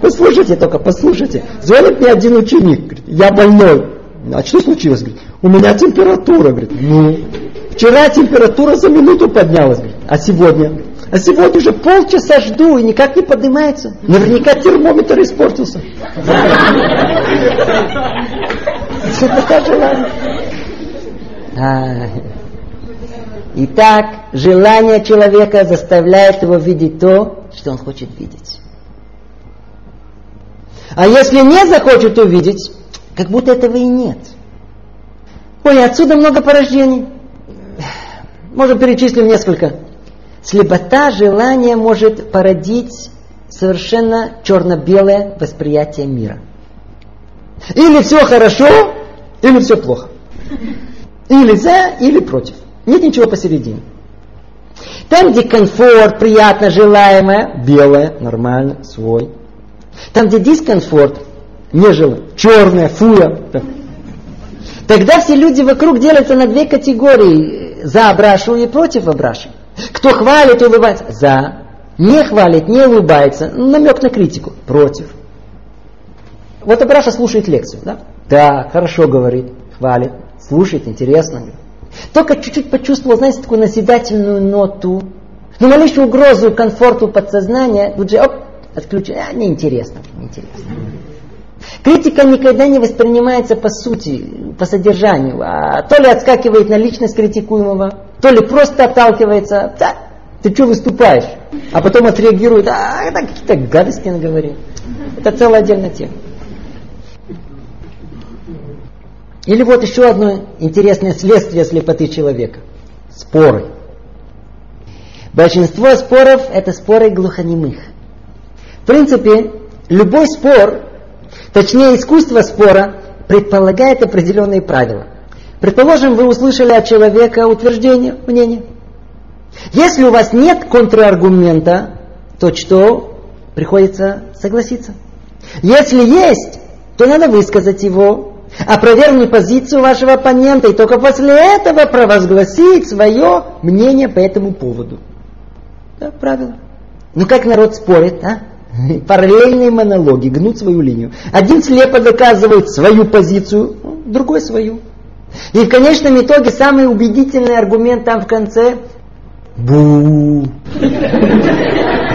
Послушайте только, послушайте. Звонит мне один ученик, говорит, я больной. А что случилось? Говорит, у меня температура. Говорит, ну, вчера температура за минуту поднялась. Говорит, а сегодня? А сегодня уже полчаса жду и никак не поднимается. Наверняка термометр испортился. Слепота желания. Итак, желание человека заставляет его видеть то, что он хочет видеть. А если не захочет увидеть, как будто этого и нет. Ой, отсюда много порождений. Можем перечислить несколько. Слепота желания может породить совершенно черно-белое восприятие мира. Или все хорошо, или все плохо. Или за, или против. Нет ничего посередине. Там, где комфорт, приятно, желаемое, белое, нормально, свой. Там, где дискомфорт, нежелое, черное, фуя. Тогда все люди вокруг делятся на две категории. За Абрашу и против Абрашу. Кто хвалит, улыбается. За. Не хвалит, не улыбается. Намек на критику. Против. Вот Абраша слушает лекцию. Да, да, хорошо говорит. Хвалит. Слушает, интересно. Только чуть-чуть почувствовал, знаете, такую назидательную ноту. Но малейшую угрозу комфорту подсознания тут же, оп, отключил. А, неинтересно, неинтересно. Критика никогда не воспринимается по сути, по содержанию. А то ли отскакивает на личность критикуемого, то ли просто отталкивается. Да, ты что выступаешь? А потом отреагирует, а, да, какие-то гадости наговорил. Это целая отдельная тема. Или вот еще одно интересное следствие слепоты человека. Споры. Большинство споров – это споры глухонемых. В принципе, любой спор, точнее искусство спора, предполагает определенные правила. Предположим, вы услышали от человека утверждение, мнение. Если у вас нет контраргумента, то что? Приходится согласиться. Если есть, то надо высказать его. Опровергни позицию вашего оппонента и только после этого провозгласить свое мнение по этому поводу. Да, правильно. Ну как народ спорит, а? Параллельные монологи, гнут свою линию. Один слепо доказывает свою позицию, другой свою. И в конечном итоге самый убедительный аргумент там в конце. Бу.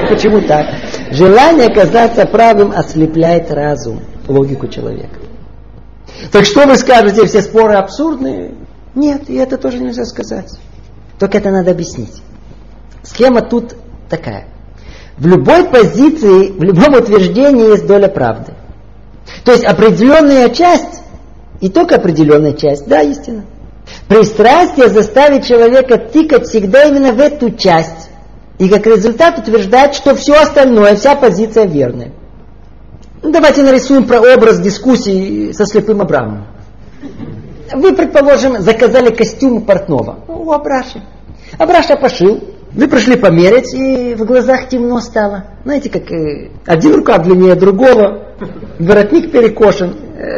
Почему так? Желание оказаться правым ослепляет разум, логику человека. Так что вы скажете, все споры абсурдные? Нет, и это тоже нельзя сказать. Только это надо объяснить. Схема тут такая. В любой позиции, в любом утверждении есть доля правды. То есть определенная часть, и только определенная часть, да, истина. Пристрастие заставит человека тыкать всегда именно в эту часть. И как результат утверждает, что все остальное, вся позиция верная. Ну, давайте нарисуем прообраз дискуссии со слепым Абрамом. Вы, предположим, заказали костюм портного. У Абраши. Абраша пошил. Вы пришли померять, и в глазах темно стало. Знаете, как один рукав длиннее другого, воротник перекошен,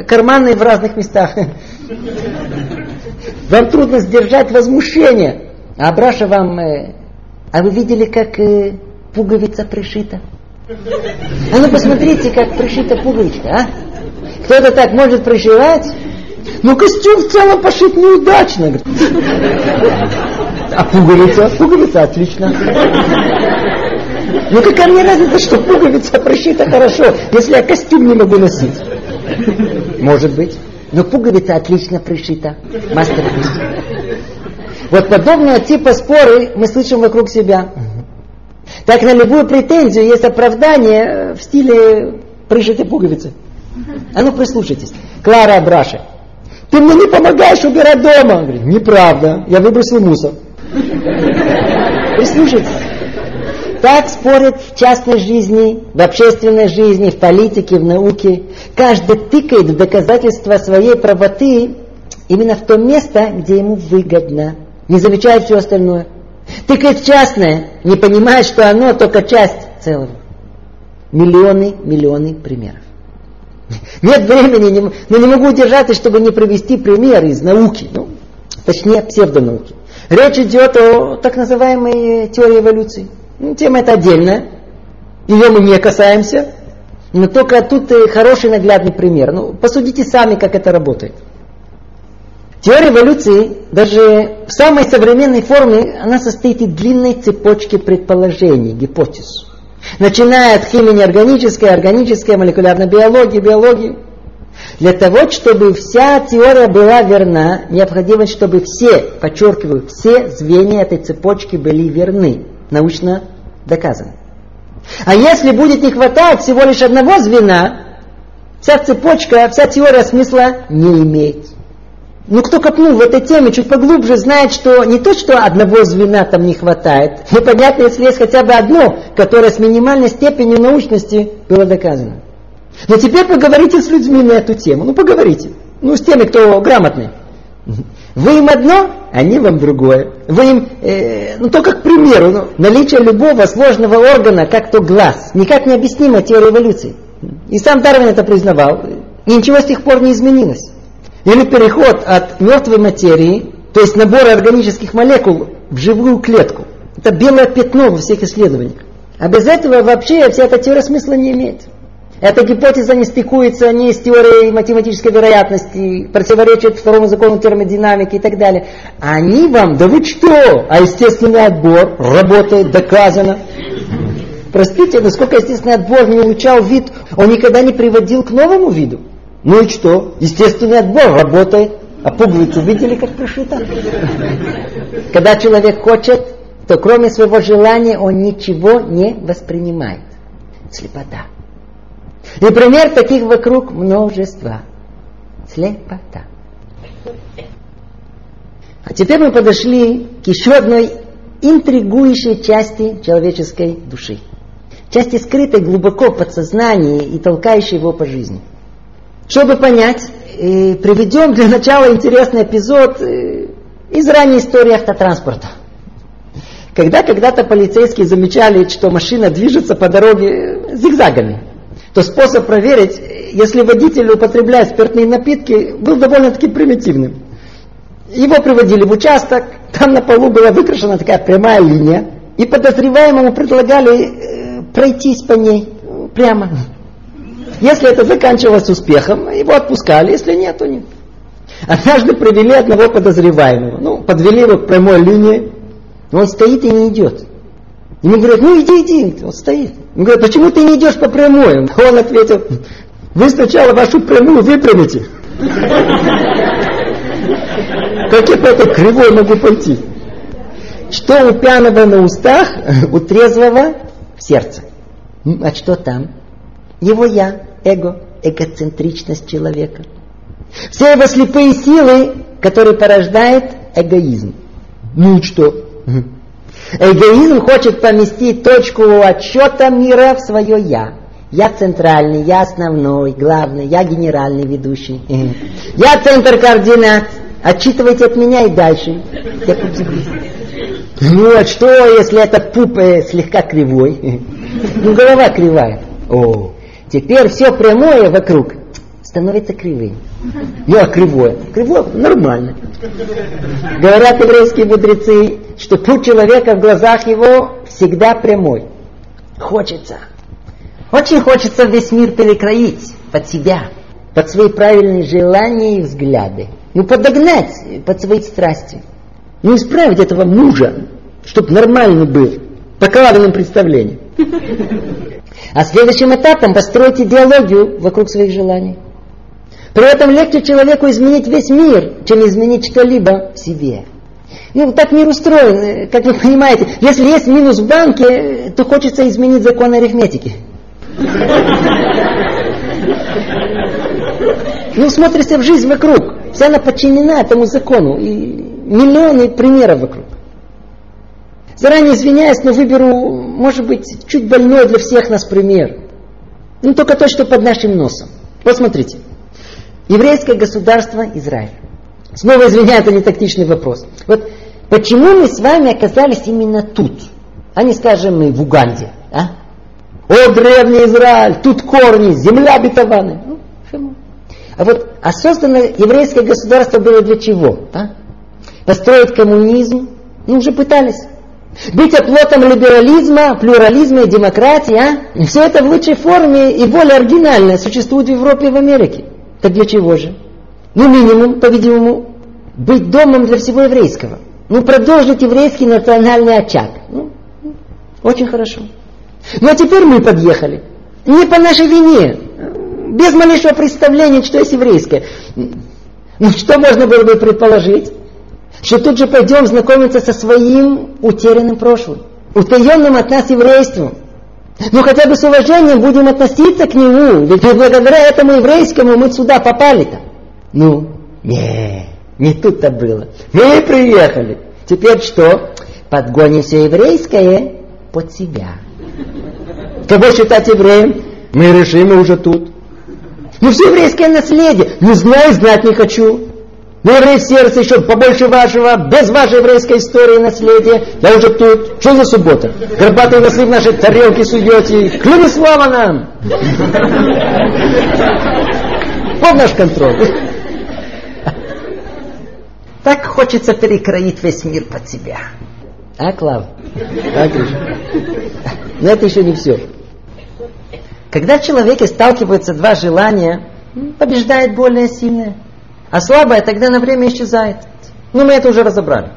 карманы в разных местах. Вам трудно сдержать возмущение. А Абраша вам... А вы видели, как пуговица пришита? А ну посмотрите, как пришита пуговичка, а? Кто-то так может пришивать? Ну костюм в целом пошит неудачно. Говорит. А пуговица? Пуговица отлично. Ну какая мне разница, что пуговица пришита хорошо, если я костюм не могу носить? Может быть. Но пуговица отлично пришита. Мастер-класс. Вот подобного типа споры мы слышим вокруг себя. Так на любую претензию есть оправдание в стиле пришитой пуговицы. А ну прислушайтесь. Клара Абраши. Ты мне не помогаешь убирать дома. Говорит, неправда. Я выбросил мусор. Прислушайтесь. Так спорят в частной жизни, в общественной жизни, в политике, в науке. Каждый тыкает в доказательства своей правоты именно в то место, где ему выгодно. Не замечает все остальное. Тыкает частное, не понимает, что оно только часть целого. миллионы, миллионы примеров. Нет времени, не, но не могу удержаться, чтобы не привести пример из науки, ну, точнее псевдонауки. Речь идет о так называемой теории эволюции. Ну, тема эта отдельная, ее мы не касаемся, но только тут хороший наглядный пример. Ну, посудите сами, как это работает. Теория эволюции, даже в самой современной форме, она состоит из длинной цепочки предположений, гипотез. Начиная от химии неорганической, органической, молекулярной биологии, биологии. Для того, чтобы вся теория была верна, необходимо, чтобы все, подчеркиваю, все звенья этой цепочки были верны, научно доказаны. А если будет не хватать всего лишь одного звена, вся цепочка, вся теория смысла не имеет. Ну, кто копнул в этой теме чуть поглубже, знает, что не то, что одного звена там не хватает. Непонятно, если есть хотя бы одно, которое с минимальной степенью научности было доказано. Но теперь поговорите с людьми на эту тему. Ну, поговорите. Ну, с теми, кто грамотный. Вы им одно, они вам другое. Вы им, э, ну, только к примеру, ну, наличие любого сложного органа, как то глаз, никак не объяснимо теории эволюции. И сам Дарвин это признавал. И ничего с тех пор не изменилось. Или переход от мертвой материи, то есть набора органических молекул, в живую клетку. Это белое пятно во всех исследованиях. А без этого вообще вся эта теория смысла не имеет. Эта гипотеза не стыкуется ни с теорией математической вероятности, противоречит второму закону термодинамики и так далее. Они вам, да вы что? А естественный отбор работает, доказано. Простите, насколько естественный отбор не улучшал вид, он никогда не приводил к новому виду. Ну и что? Естественный отбор работает. А пуговицу видели, как пришита? Когда человек хочет, то кроме своего желания он ничего не воспринимает. Слепота. И пример таких вокруг множество. Слепота. А теперь мы подошли к еще одной интригующей части человеческой души. Части, скрытой глубоко в подсознании и толкающей его по жизни. Чтобы понять, приведем для начала интересный эпизод из ранней истории автотранспорта. Когда когда-то полицейские замечали, что машина движется по дороге зигзагами, то способ проверить, если водитель употребляет спиртные напитки, был довольно-таки примитивным. Его приводили в участок, там на полу была выкрашена такая прямая линия, и подозреваемому предлагали пройтись по ней прямо. Если это заканчивалось успехом, его отпускали, если нет, то нет. Однажды привели одного подозреваемого. Ну, подвели его к прямой линии. Он стоит и не идет. Ему говорят, ну иди, иди. Он стоит. Ему говорят, почему ты не идешь по прямой? Он ответил, вы сначала вашу прямую выпрямите. Как я по этой кривой могу пойти? Что у пьяного на устах, у трезвого в сердце. А что там? Его я, эго, эгоцентричность человека. Все его слепые силы, которые порождает эгоизм. Ну и что? Эгоизм хочет поместить точку отсчета мира в свое я. Я центральный, я основной, главный, я генеральный ведущий. Я центр координат. Отчитывайте от меня и дальше. Я ну а что, если это пуп э, слегка кривой? Ну голова кривая. О. Теперь все прямое вокруг становится кривым. Я кривое. Кривое нормально. Говорят еврейские мудрецы, что путь человека в глазах его всегда прямой. Хочется. Очень хочется весь мир перекроить под себя, под свои правильные желания и взгляды. Ну, подогнать под свои страсти. Ну, исправить этого мужа, чтобы нормальный был, по кладовым представлениям. А следующим этапом построить идеологию вокруг своих желаний. При этом легче человеку изменить весь мир, чем изменить что-либо в себе. Ну, так мир устроен, как вы понимаете. Если есть минус в банке, то хочется изменить закон арифметики. Ну, смотрите в жизнь вокруг. Вся она подчинена этому закону. И миллионы примеров вокруг. Заранее извиняюсь, но выберу, может быть, чуть больной для всех нас пример. Ну, только то, что под нашим носом. Вот смотрите. Еврейское государство Израиль. Снова извиняюсь, это не тактичный вопрос. Вот почему мы с вами оказались именно тут, а не, скажем, мы в Уганде, а? О, древний Израиль, тут корни, земля обетованная. Ну, почему? А вот а создано еврейское государство было для чего? А? Построить коммунизм? Ну, уже пытались. Быть оплотом либерализма, плюрализма и демократии, а? Все это в лучшей форме и более оригинальное существует в Европе и в Америке. Так для чего же? Ну, минимум, по-видимому, быть домом для всего еврейского. Ну, продолжить еврейский национальный очаг. Ну, очень хорошо. Ну, а теперь мы подъехали. Не по нашей вине. Без малейшего представления, что есть еврейское. Ну, что можно было бы предположить? Что тут же пойдем знакомиться со своим утерянным прошлым. Утаенным от нас еврейством. Но хотя бы с уважением будем относиться к нему. Ведь благодаря этому еврейскому мы сюда попали-то. Ну, не, не тут-то было. Мы приехали. Теперь что? Подгоним все еврейское под себя. Кого считать евреем? Мы решим уже тут. Ну, все еврейское наследие. Не знаю, знать не хочу. Ну, еврей в сердце еще побольше вашего, без вашей еврейской истории и наследия. Я уже тут. Что за суббота? Горбатые носы в наши тарелки суете. Клянусь слава нам! Вот наш контроль. Так хочется перекроить весь мир под себя. А, Клав? Но это еще не все. Когда в человеке сталкиваются два желания, побеждает более сильное. А слабое тогда на время исчезает. Ну, мы это уже разобрали.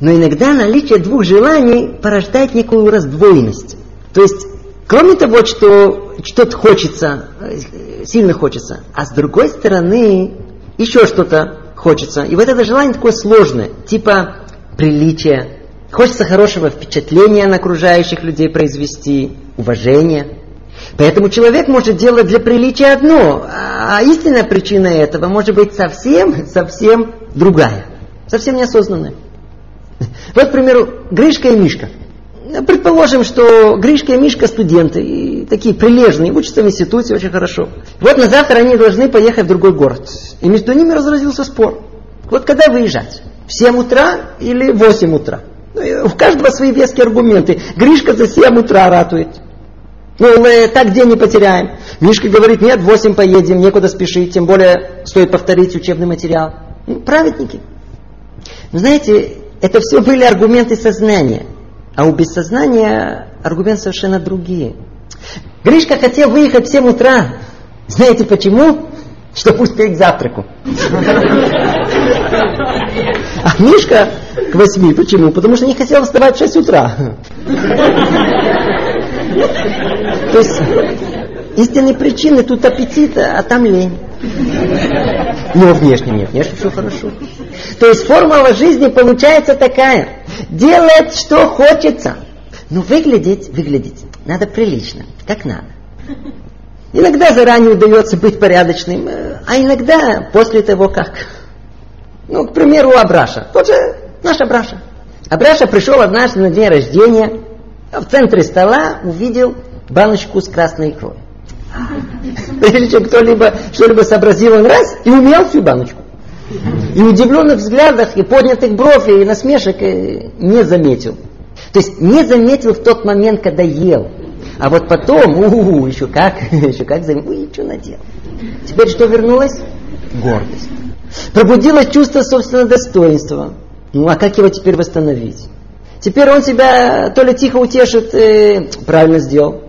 Но иногда наличие двух желаний порождает некую раздвоенность. То есть, кроме того, что что-то хочется, сильно хочется, а с другой стороны еще что-то хочется. И вот это желание такое сложное, типа приличия. Хочется хорошего впечатления на окружающих людей произвести, уважения. Поэтому человек может делать для приличия одно, а истинная причина этого может быть совсем, совсем другая. Совсем неосознанная. Вот, к примеру, Гришка и Мишка. Предположим, что Гришка и Мишка студенты, и такие прилежные, учатся в институте очень хорошо. Вот на завтра они должны поехать в другой город. И между ними разразился спор. Вот когда выезжать? В семь утра или в восемь утра? У каждого свои веские аргументы. Гришка за семь утра ратует. Ну, так день не потеряем. Мишка говорит, нет, в восемь поедем, некуда спешить, тем более стоит повторить учебный материал. Ну, праведники. Но знаете, это все были аргументы сознания. А у бессознания аргументы совершенно другие. Гришка хотел выехать в семь утра. Знаете почему? Чтобы успеть к завтраку. А Мишка к восьми. Почему? Потому что не хотел вставать в шесть утра. То есть истинные причины тут аппетита, а там лень. Но внешне нет, внешне все хорошо. То есть формула жизни получается такая. Делать, что хочется. Но выглядеть, выглядеть надо прилично, как надо. Иногда заранее удается быть порядочным, а иногда после того как. Ну, к примеру, Абраша. Тот же наш Абраша. Абраша пришел однажды на день рождения, в центре стола увидел баночку с красной икрой. Прежде чем кто-либо что-либо сообразил, он раз и умел всю баночку. И удивленных взглядах, и поднятых бров, и насмешек не заметил. То есть не заметил в тот момент, когда ел. А вот потом, у-у-у, еще как, еще как заметил, ой, что надел. Теперь что вернулось? Гордость. Пробудилось чувство собственного достоинства. Ну а как его теперь восстановить? Теперь он себя то ли тихо утешит, э, правильно сделал.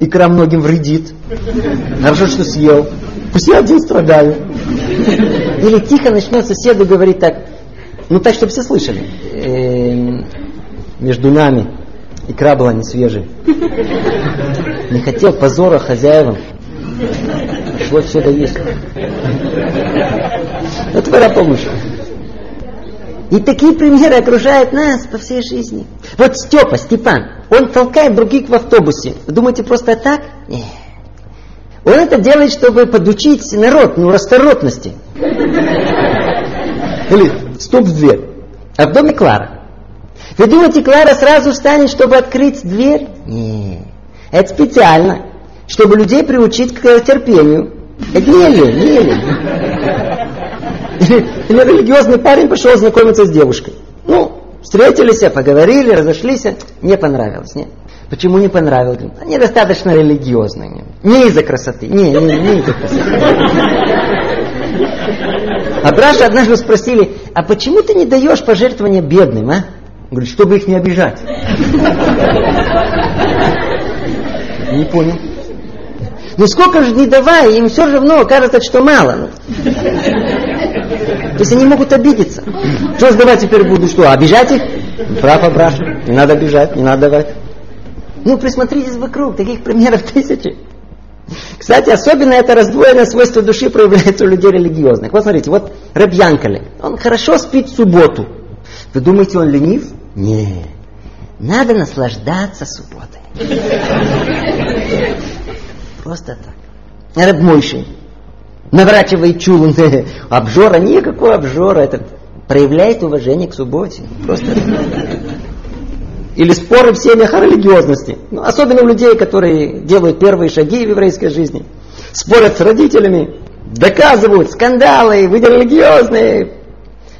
Икра многим вредит. Хорошо, что съел. Пусть я один страдаю. Или тихо начнет соседу говорить так. Ну так, чтобы все слышали. Э, между нами икра была не свежей. Не хотел позора хозяевам. Пришлось все доесть. Это твоя помощь. И такие примеры окружают нас по всей жизни. Вот Степа, Степан, он толкает других в автобусе. Вы думаете, просто так? Нет. Он это делает, чтобы подучить народ, ну, расторопности. Или стук в дверь. А в доме Клара. Вы думаете, Клара сразу встанет, чтобы открыть дверь? Нет. Это специально, чтобы людей приучить к терпению. Это не лень, не лень. Или, или религиозный парень пошел знакомиться с девушкой. Ну, встретились, поговорили, разошлись. Не понравилось, нет. Почему не понравилось? Они достаточно религиозные. Не из-за красоты. Не, не, не из-за красоты. А Раша однажды спросили, а почему ты не даешь пожертвования бедным, а? Говорит, чтобы их не обижать. Не понял. Ну сколько же не давай, им все равно кажется, что мало. То есть они могут обидеться. Что сдавать теперь буду? Что, обижать их? Прав, прав. Не надо обижать, не надо давать. Ну, присмотритесь вокруг, таких примеров тысячи. Кстати, особенно это раздвоенное свойство души проявляется у людей религиозных. Вот смотрите, вот Реб Янкеле, он хорошо спит в субботу. Вы думаете, он ленив? Нет. Надо наслаждаться субботой. Просто так. Реб Мойши наворачивает чулун. Обжора, никакой обжора. Это проявляет уважение к субботе. Просто или споры в семьях о религиозности. Ну, особенно у людей, которые делают первые шаги в еврейской жизни. Спорят с родителями, доказывают скандалы, вы религиозные.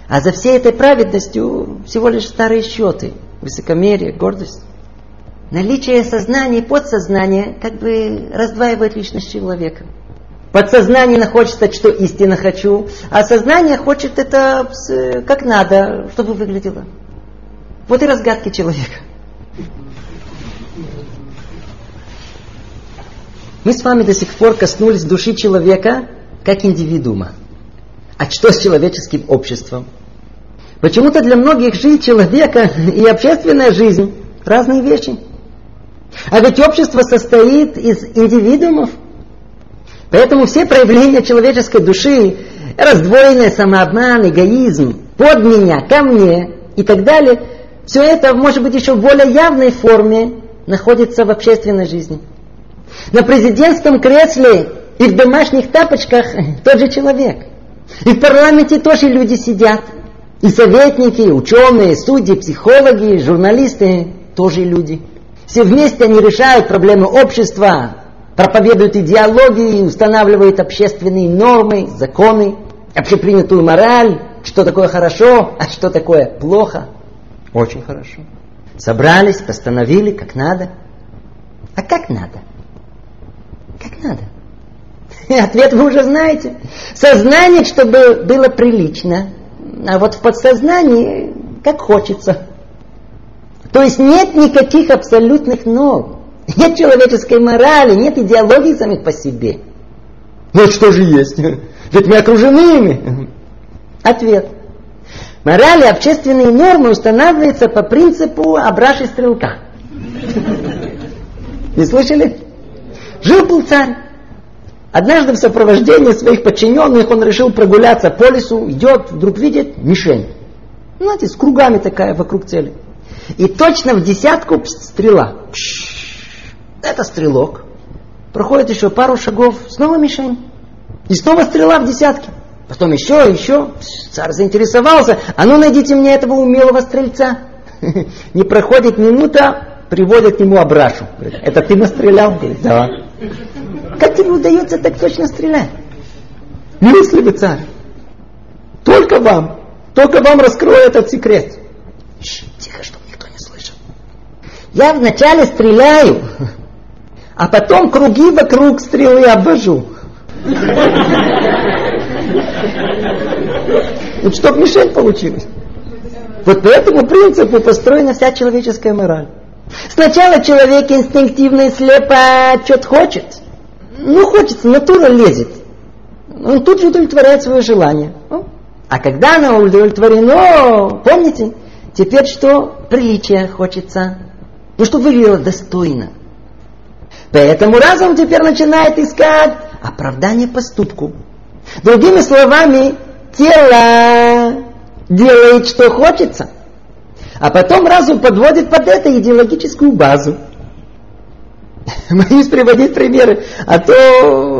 А за всей этой праведностью всего лишь старые счеты, высокомерие, гордость. Наличие сознания и подсознания как бы раздваивает личность человека. Подсознание находится, что истинно хочу, а сознание хочет это как надо, чтобы выглядело. Вот и разгадки человека. Мы с вами до сих пор коснулись души человека как индивидуума. А что с человеческим обществом? Почему-то для многих жизнь человека и общественная жизнь – разные вещи. А ведь общество состоит из индивидуумов. Поэтому все проявления человеческой души – раздвоенное, самообман, эгоизм, под меня, ко мне и так далее – все это, может быть, еще в более явной форме находится в общественной жизни. На президентском кресле и в домашних тапочках тот же человек. И в парламенте тоже люди сидят. И советники, ученые, судьи, психологи, журналисты тоже люди. Все вместе они решают проблемы общества, проповедуют идеологии, устанавливают общественные нормы, законы, общепринятую мораль, что такое хорошо, а что такое плохо. Очень хорошо. Собрались, постановили, как надо. А как надо? Как надо? И ответ вы уже знаете. Сознание, чтобы было прилично. А вот в подсознании, как хочется. То есть нет никаких абсолютных норм. Нет человеческой морали, нет идеологии самих по себе. Ну что же есть? Ведь мы окружены ими. Ответ. Морали, общественные нормы устанавливаются по принципу Абраши Стрелка. Не слышали? Жил-был царь. Однажды в сопровождении своих подчиненных он решил прогуляться по лесу, идет, вдруг видит мишень. Знаете, с кругами такая вокруг цели. И точно в десятку стрела. Это стрелок. Проходит еще пару шагов, снова мишень. И снова стрела в десятке. Потом еще, еще. Царь заинтересовался. А ну найдите мне этого умелого стрельца. Не проходит минута, приводят к нему Абрашу. Это ты настрелял? Да. Как тебе удается так точно стрелять? Милостивый царь. Только вам. Только вам раскрою этот секрет. Тихо, чтобы никто не слышал. Я вначале стреляю, а потом круги вокруг стрелы обвожу. Вот чтоб мишень получилась. Вот по этому принципу построена вся человеческая мораль. Сначала человек инстинктивно и слепо что-то хочет. Ну, хочется, натура лезет. Он тут же удовлетворяет свое желание. А когда оно удовлетворено, помните, теперь что? Приличие хочется. Ну, чтобы выглядело достойно. Поэтому разум теперь начинает искать оправдание поступку. Другими словами, тело делает, что хочется, а потом разум подводит под это идеологическую базу. Боюсь приводить примеры, а то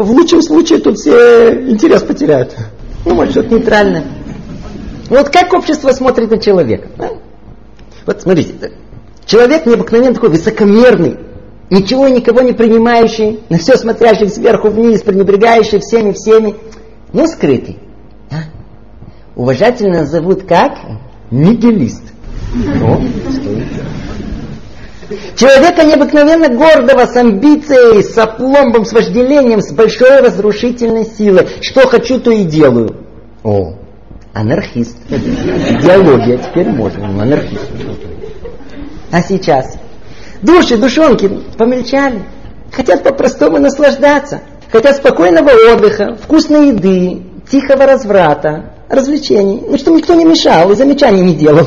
в лучшем случае тут все интерес потеряют. Ну, может, что-то нейтральное. Вот как общество смотрит на человека? Да? Вот смотрите, человек необыкновенно такой высокомерный, ничего и никого не принимающий, на все смотрящий сверху вниз, пренебрегающий всеми-всеми. Но скрытый. А? Уважительно зовут как? Нигилист. О, Человека необыкновенно гордого, с амбицией, с опломбом, с вожделением, с большой разрушительной силой. Что хочу, то и делаю. О, анархист. Идеология теперь можно. Ну, анархист. А сейчас? Души, душонки помельчали. Хотят по-простому наслаждаться. Хотят спокойного отдыха, вкусной еды, тихого разврата, развлечений. Ну, чтобы никто не мешал и замечаний не делал.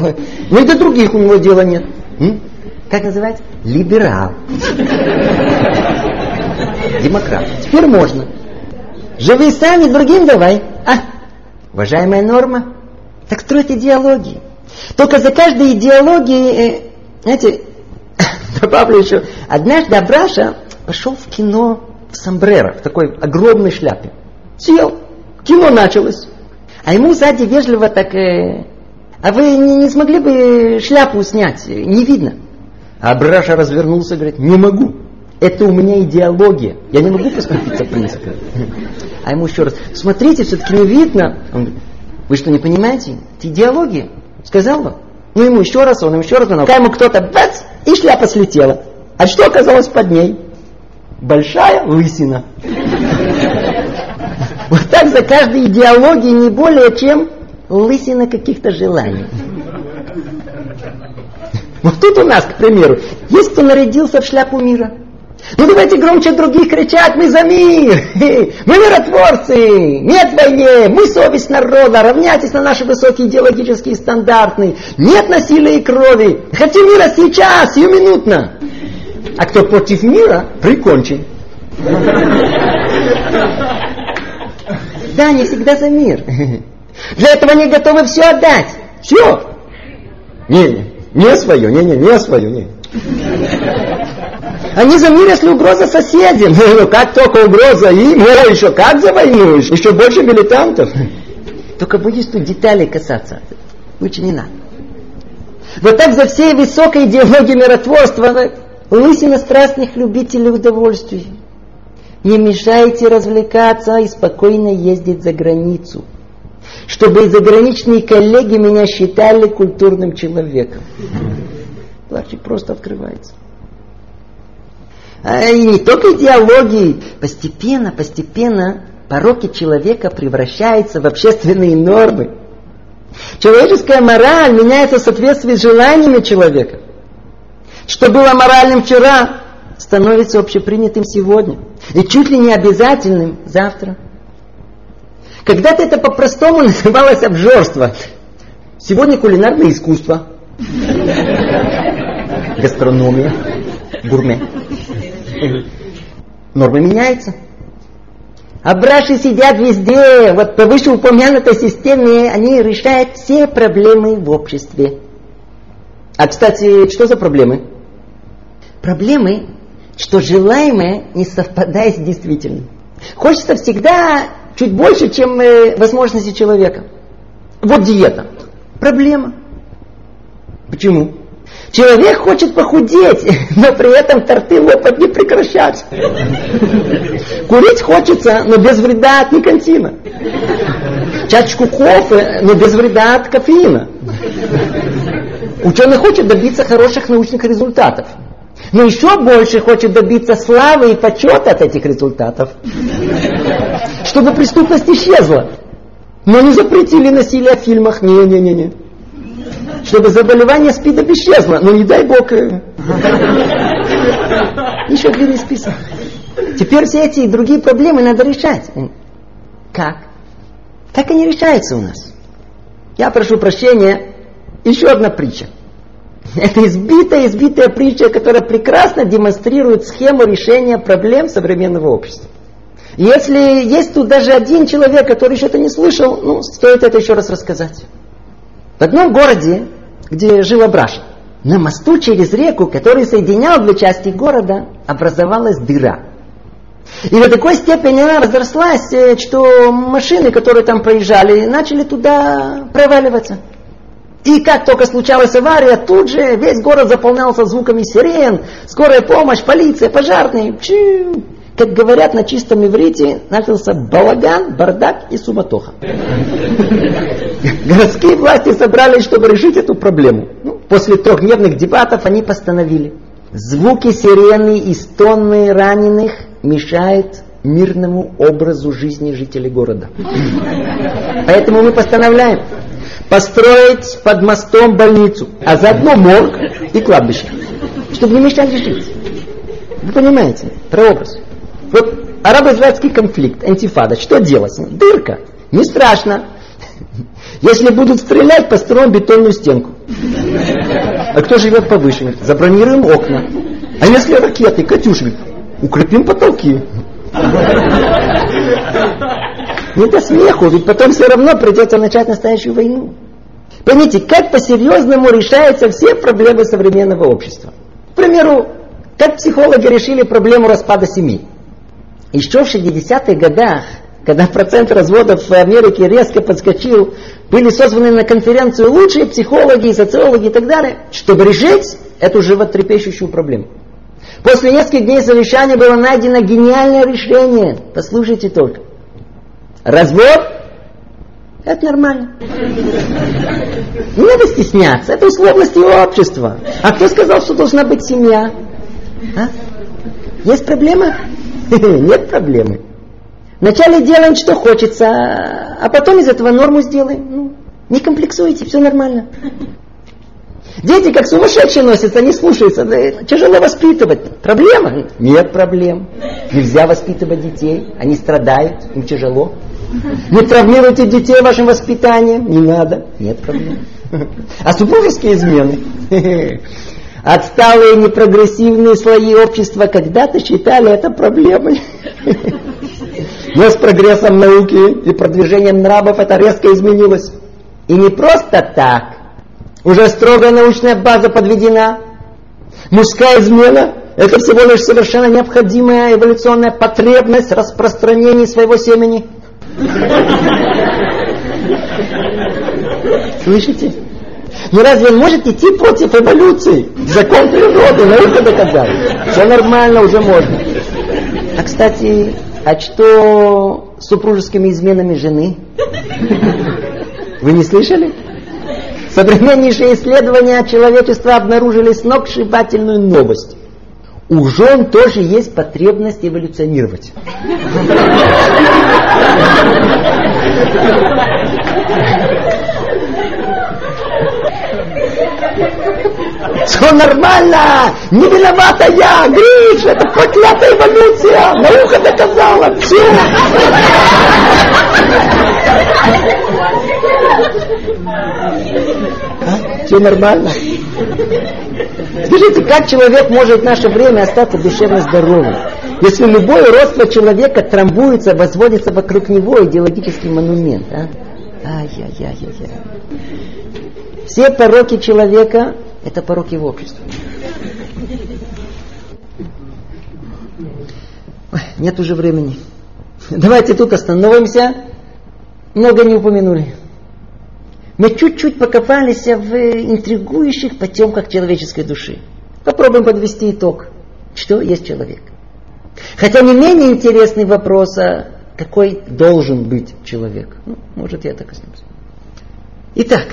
Ну, и до других у него дела нет. М? Как называть? Либерал. Демократ. Теперь можно. Живи сами, другим давай. А, уважаемая норма, так строить идеологии. Только за каждой идеологией, э, знаете, добавлю еще. Однажды Абраша пошел в кино в сомбреро, в такой огромной шляпе. Сел, кино началось. А ему сзади вежливо так... Э, а вы не, не смогли бы шляпу снять? Не видно. А Абраша развернулся и говорит, не могу. Это у меня идеология. Я не могу поступиться, в принципе. А ему еще раз, смотрите, все-таки не видно. Он говорит, вы что, не понимаете? Это идеология. Сказал бы. Ну ему еще раз, он ему еще раз. Пока ему кто-то бац, и шляпа слетела. А что оказалось под ней? Большая лысина. Вот так за каждой идеологией не более чем лысина каких-то желаний. Вот тут у нас, к примеру, есть кто нарядился в шляпу мира. Ну давайте громче других кричать, мы за мир, мы миротворцы, нет войне, мы совесть народа, равняйтесь на наши высокие идеологические стандарты, нет насилия и крови, хотим мира сейчас, сиюминутно. А кто против мира, прикончен. Да, не всегда за мир. Для этого они готовы все отдать. Все. Не, не свое, не, не, не свое, не. Они за мир, если угроза соседям. Ну, как только угроза им, ну, еще как завоюешь, еще больше милитантов. Только будешь тут деталей касаться. Лучше не надо. Вот так за всей высокой идеологией миротворства лысина страстных любителей удовольствий. Не мешайте развлекаться и спокойно ездить за границу. Чтобы и заграничные коллеги меня считали культурным человеком. Ларчик просто открывается. А и не только идеологии. Постепенно, постепенно пороки человека превращаются в общественные нормы. Человеческая мораль меняется в соответствии с желаниями человека. Что было моральным вчера, становится общепринятым сегодня. И чуть ли не обязательным завтра. Когда-то это по-простому называлось обжорство. Сегодня кулинарное искусство. Гастрономия. Гурме. Нормы меняются. А браши сидят везде. Вот по вышеупомянутой системе они решают все проблемы в обществе. А, кстати, что за проблемы? Проблемы, что желаемое не совпадает с действительным. Хочется всегда чуть больше, чем возможности человека. Вот диета. Проблема. Почему? Человек хочет похудеть, но при этом торты лопать не прекращать. Курить хочется, но без вреда от никотина. Чашечку кофе, но без вреда от кофеина. Ученый хочет добиться хороших научных результатов, но еще больше хочет добиться славы и почета от этих результатов. Чтобы преступность исчезла. Но не запретили насилие в фильмах. Не-не-не-не. Чтобы заболевание СПИДом исчезло. Но не дай бог. Еще длинный список. Теперь все эти и другие проблемы надо решать. Как? Как они решаются у нас? Я прошу прощения. Еще одна притча. Это избитая, избитая притча, которая прекрасно демонстрирует схему решения проблем современного общества. Если есть тут даже один человек, который еще это не слышал, ну, стоит это еще раз рассказать. В одном городе, где жил Абраша, на мосту через реку, который соединял две части города, образовалась дыра. И до такой степени она разрослась, что машины, которые там проезжали, начали туда проваливаться. И как только случалась авария, тут же весь город заполнялся звуками сирен, скорая помощь, полиция, пожарные. Чу! Как говорят на чистом иврите, начался балаган, бардак и суматоха. Городские власти собрались, чтобы решить эту проблему. Ну, после трехдневных дебатов они постановили Звуки сирены и стонны раненых мешают мирному образу жизни жителей города. Поэтому мы постановляем построить под мостом больницу, а заодно морг и кладбище, чтобы не мешали жить. Вы понимаете, прообраз. Вот арабо-израильский конфликт, антифада, что делать? Дырка. Не страшно. Если будут стрелять, построим бетонную стенку. А кто живет повыше? Забронируем окна. А если ракеты, катюши? Укрепим потолки. Не до смеху, ведь потом все равно придется начать настоящую войну. Понимаете, как по-серьезному решаются все проблемы современного общества. К примеру, как психологи решили проблему распада семьи. Еще в шестидесятых годах, когда процент разводов в Америке резко подскочил, были созваны на конференцию лучшие психологи, социологи и так далее, чтобы решить эту животрепещущую проблему. После нескольких дней совещания было найдено гениальное решение. Послушайте только. Развод – это нормально. Не надо стесняться. Это условности общества. А кто сказал, что должна быть семья? А? Есть проблема? Нет проблемы. Вначале делаем, что хочется, а потом из этого норму сделаем. Ну, не комплексуйте, все нормально. Дети как сумасшедшие носятся, не слушаются. Тяжело воспитывать. Проблема? Нет проблем. Нельзя воспитывать детей. Они страдают, им тяжело. Не травмируйте детей вашим воспитанием. Не надо. Нет проблем. А супружеские измены? Отсталые непрогрессивные слои общества когда-то считали это проблемой. Но с прогрессом науки и продвижением нравов это резко изменилось. И не просто так. Уже строгая научная база подведена. Мужская измена – это всего лишь совершенно необходимая эволюционная потребность распространения своего семени. Слышите? Ну разве может идти против эволюции? Закон природы, наука доказала. Все нормально, уже можно. А кстати, а что с супружескими изменами жены? Вы не слышали? Современнейшие исследования человечества обнаружили сногсшибательную новость. У жен тоже есть потребность эволюционировать. Все нормально! Не виновата я! Гриш, это проклятая эволюция! Наука доказала! Все! А? Все нормально? Скажите, как человек может в наше время остаться душевно здоровым, если любое родство человека трамбуется, возводится вокруг него идеологический монумент? А? Ай-яй-яй-яй-яй. Все пороки человека – это пороки в обществе. Ой, нет уже времени. Давайте тут остановимся. Много не упомянули. Мы чуть-чуть покопались в интригующих потемках человеческой души. Попробуем подвести итог. Что есть человек? Хотя не менее интересный вопрос, а какой должен быть человек? Ну, может, я так коснусь. Итак,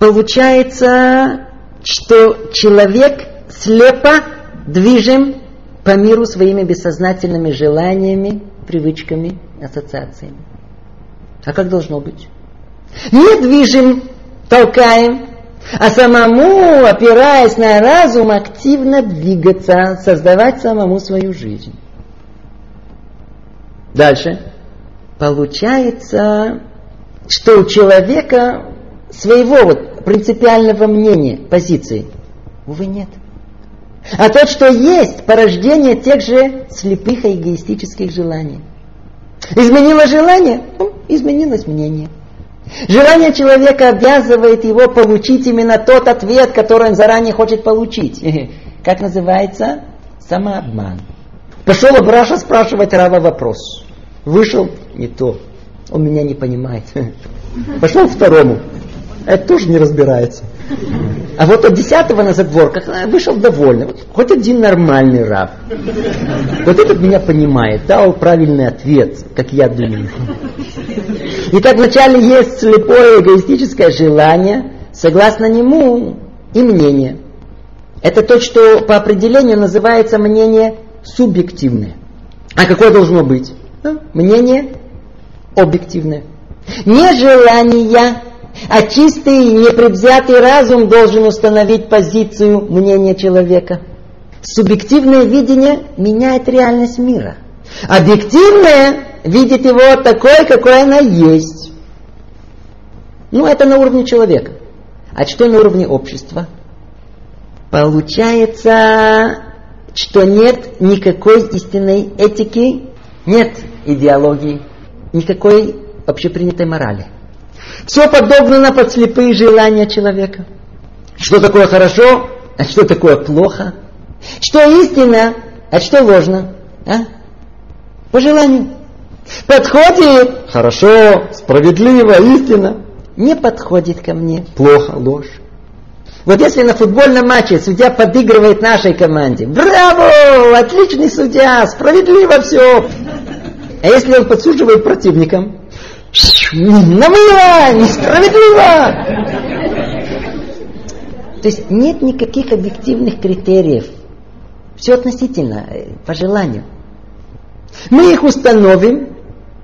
получается, что человек слепо движим по миру своими бессознательными желаниями, привычками, ассоциациями. А как должно быть? Не движем, толкаем, а самому, опираясь на разум, активно двигаться, создавать самому свою жизнь. Дальше. Получается, что у человека своего вот принципиального мнения, позиции, увы, нет. А то, что есть, порождение тех же слепых и эгоистических желаний. Изменило желание? Ну, изменилось мнение. Желание человека обязывает его получить именно тот ответ, который он заранее хочет получить. Как называется? Самообман. Пошел Абраша спрашивать Рава вопрос. Вышел, не то. Он меня не понимает. Пошел второму. Это тоже не разбирается. А вот от десятого на задворках вышел довольный. Вот, хоть один нормальный раб. Вот этот меня понимает, дал правильный ответ, как я думаю. Итак, вначале есть слепое эгоистическое желание, согласно нему и мнение. Это то, что по определению называется мнение субъективное. А какое должно быть? Ну, мнение объективное. Не желание, а чистый и непредвзятый разум должен установить позицию мнения человека. Субъективное видение меняет реальность мира. Объективное видит его такое, какое оно есть. Ну, это на уровне человека. А что на уровне общества? Получается, что нет никакой истинной этики, нет идеологии, никакой общепринятой морали. Все подогнано под слепые желания человека. Что такое хорошо, а что такое плохо? Что истинно, а что ложно? А? По желанию. Подходит хорошо, справедливо, истинно. Не подходит ко мне плохо, ложь. Вот если на футбольном матче судья подыгрывает нашей команде. Браво! Отличный судья! Справедливо все! А если он подсуживает противникам? Намыло! Несправедливо! То есть нет никаких объективных критериев. Все относительно, по желанию. Мы их установим,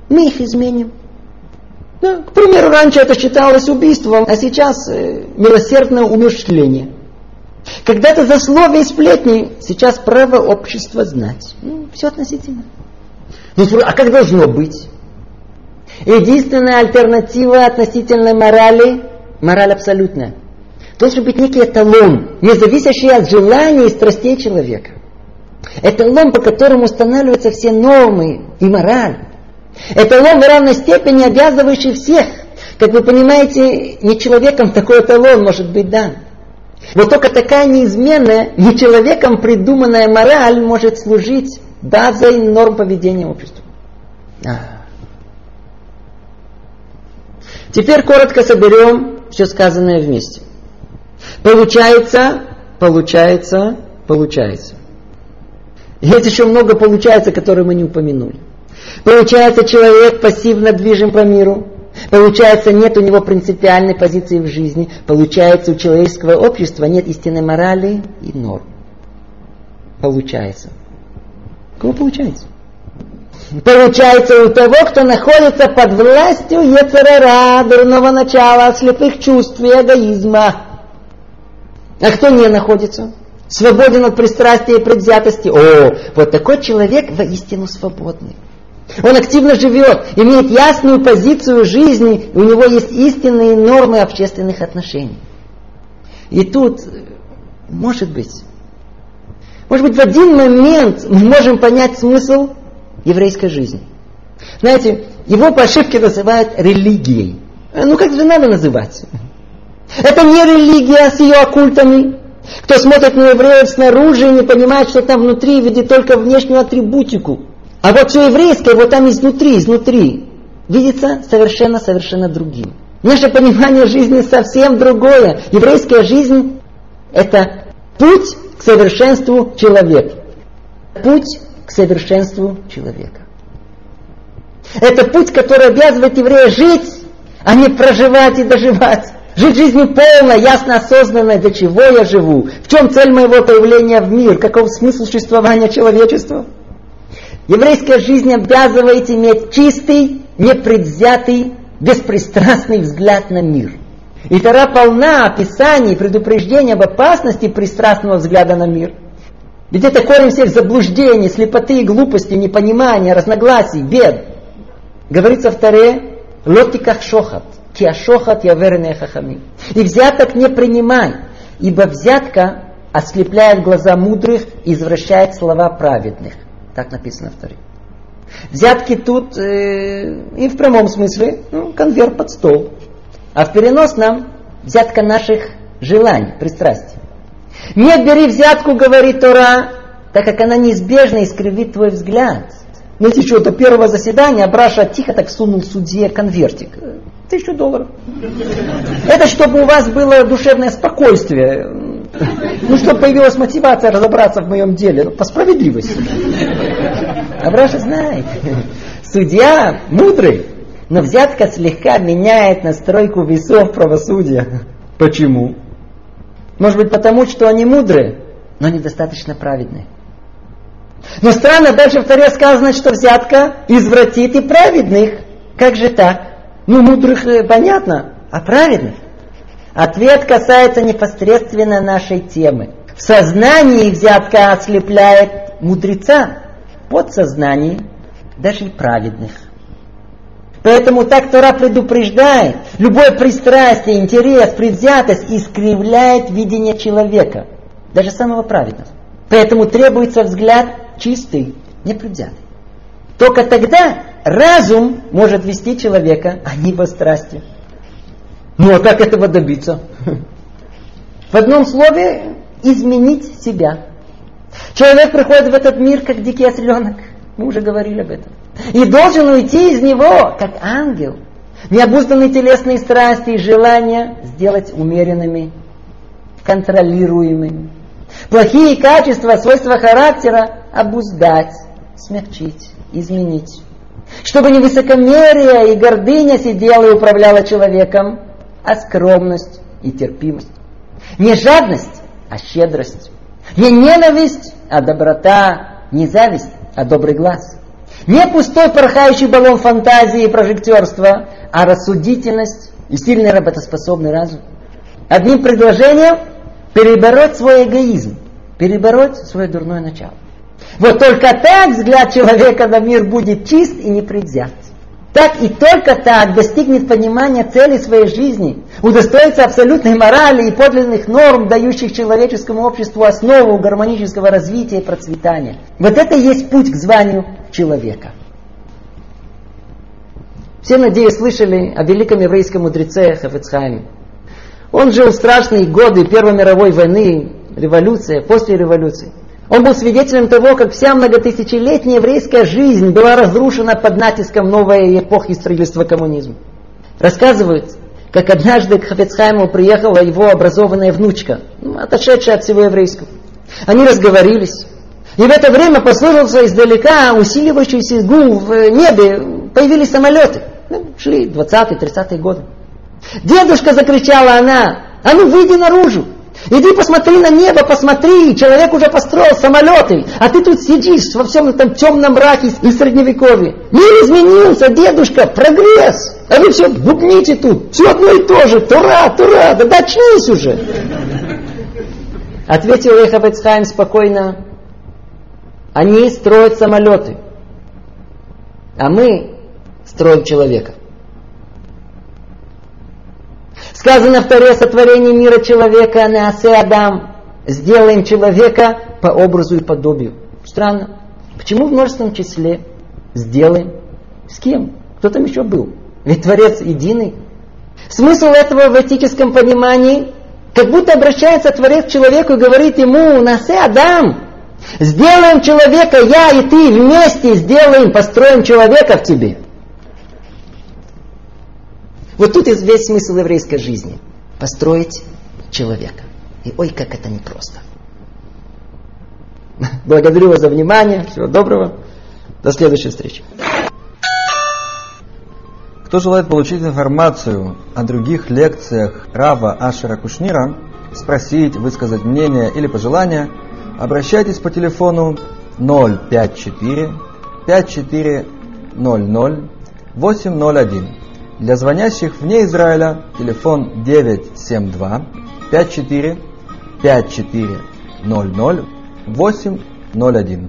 мы их изменим. Да, к примеру, раньше это считалось убийством, а сейчас э, милосердное умерщвление. Когда-то засловие и сплетни, сейчас право общества знать. Ну, все относительно. Ну, а как должно быть? Единственная альтернатива относительной морали – мораль абсолютная. Должен быть некий эталон, не зависящий от желаний и страстей человека. Эталон, по которому устанавливаются все нормы и мораль. Эталон в равной степени обязывающий всех. Как вы понимаете, не человеком такой эталон может быть дан. Вот только такая неизменная, не человеком придуманная мораль может служить базой норм поведения общества. Теперь коротко соберем все сказанное вместе. Получается, получается, получается. Есть еще много получается, которые мы не упомянули. Получается, человек пассивно движим по миру. Получается, нет у него принципиальной позиции в жизни. Получается, у человеческого общества нет истинной морали и норм. Получается. У кого получается? Получается у того, кто находится под властью ецерара, дурного начала, слепых чувств и эгоизма. А кто не находится? Свободен от пристрастия и предвзятости. О, вот такой человек воистину свободный. Он активно живет, имеет ясную позицию жизни, у него есть истинные нормы общественных отношений. И тут, может быть, может быть в один момент мы можем понять смысл еврейской жизни. Знаете, его по ошибке называют религией. Ну как же надо называть? Это не религия с ее оккультами. Кто смотрит на евреев снаружи и не понимает, что там внутри, видит только внешнюю атрибутику. А вот все еврейское, вот там изнутри, изнутри, видится совершенно-совершенно другим. Наше понимание жизни совсем другое. Еврейская жизнь – это путь к совершенству человека. Путь к совершенству человека. Это путь, который обязывает еврея жить, а не проживать и доживать. Жить жизнью полно, ясно осознанно, для чего я живу, в чем цель моего появления в мир, каков смысл существования человечества. Еврейская жизнь обязывает иметь чистый, непредвзятый, беспристрастный взгляд на мир. И Тора полна описаний и предупреждений об опасности пристрастного взгляда на мир. Ведь это корень всех заблуждений, слепоты и глупости, непонимания, разногласий, бед. Говорится в Торе «Лотиках шохат». И взяток не принимай, ибо взятка ослепляет глаза мудрых и извращает слова праведных. Так написано в Торе. Взятки тут э, и в прямом смысле ну, конверт под стол. А в переносном взятка наших желаний, пристрастий. Не бери взятку, говорит Тора, так как она неизбежно искривит твой взгляд. Ну, если что, до первого заседания Абраша тихо так сунул судье конвертик. Тысячу долларов. Это чтобы у вас было душевное спокойствие. Ну, чтобы появилась мотивация разобраться в моем деле. Ну, по справедливости. Абраша знает. Судья мудрый. Но взятка слегка меняет настройку весов правосудия. Почему? Может быть, потому, что они мудрые. но недостаточно праведны. Но странно, дальше в Торе сказано, что взятка извратит и праведных. Как же так? Ну, мудрых понятно, а праведных? Ответ касается непосредственно нашей темы. В сознании взятка ослепляет мудреца, в подсознании даже и праведных. Поэтому так Тора предупреждает, любое пристрастие, интерес, предвзятость искривляет видение человека, даже самого праведного. Поэтому требуется взгляд чистый, непредвзятый. Только тогда разум может вести человека, а не во страсти. Ну а как этого добиться? В одном слове, изменить себя. Человек приходит в этот мир, как дикий осленок. Мы уже говорили об этом. И должен уйти из него, как ангел. Необузданные телесные страсти и желания сделать умеренными, контролируемыми. Плохие качества, свойства характера обуздать, смягчить, изменить. Чтобы не высокомерие и гордыня сидела и управляла человеком, а скромность и терпимость. Не жадность, а щедрость. Не ненависть, а доброта. Не зависть, а добрый глаз. Не пустой порхающий баллон фантазии и прожектерства, а рассудительность и сильный работоспособный разум. Одним предложением перебороть свой эгоизм, перебороть свое дурное начало. Вот только так взгляд человека на мир будет чист и непредвзят. Так и только так достигнет понимания цели своей жизни, удостоится абсолютной морали и подлинных норм, дающих человеческому обществу основу гармонического развития и процветания. Вот это и есть путь к званию человека. Все, надеюсь, слышали о великом еврейском мудреце Хафец Хаим. Он жил в страшные годы Первой мировой войны, революция, после революции. Он был свидетелем того, как вся многотысячелетняя еврейская жизнь была разрушена под натиском новой эпохи строительства коммунизма. Рассказывают, как однажды к Хафец Хаиму приехала его образованная внучка, отошедшая от всего еврейского. Они разговорились. И в это время послышался издалека усиливающийся гул в небе. Появились самолеты. Ну, шли двадцатые, тридцатые годы. «Дедушка!» — закричала она. «А ну, выйди наружу! Иди посмотри на небо, посмотри, человек уже построил самолеты, а ты тут сидишь во всем этом темном мраке и средневековье. Мир изменился, дедушка, прогресс, а вы все бубните тут, все одно и то же, тура, тура, да дочнись уже!» Ответил ей Хафец Хаим спокойно: «Они строят самолеты, а мы строим человека». Сказано в Торе: сотворение мира человека, наасе Адам, сделаем человека по образу и подобию. Странно. Почему в множественном числе? Сделаем. С кем? Кто там еще был? Ведь Творец единый. Смысл этого в этическом понимании, как будто обращается Творец к человеку и говорит ему: наасе Адам, сделаем человека, я и ты вместе сделаем, построим человека в тебе. Вот тут и весь смысл еврейской жизни. Построить человека. И ой, как это непросто. Благодарю вас за внимание. Всего доброго. До следующей встречи. Кто желает получить информацию о других лекциях рава Ашера Кушнира, спросить, высказать мнение или пожелания, обращайтесь по телефону ноль пять четыре пять четыре ноль ноль восемь ноль один. Для звонящих вне Израиля телефон девять семь два пять четыре пять четыре ноль ноль восемь ноль один.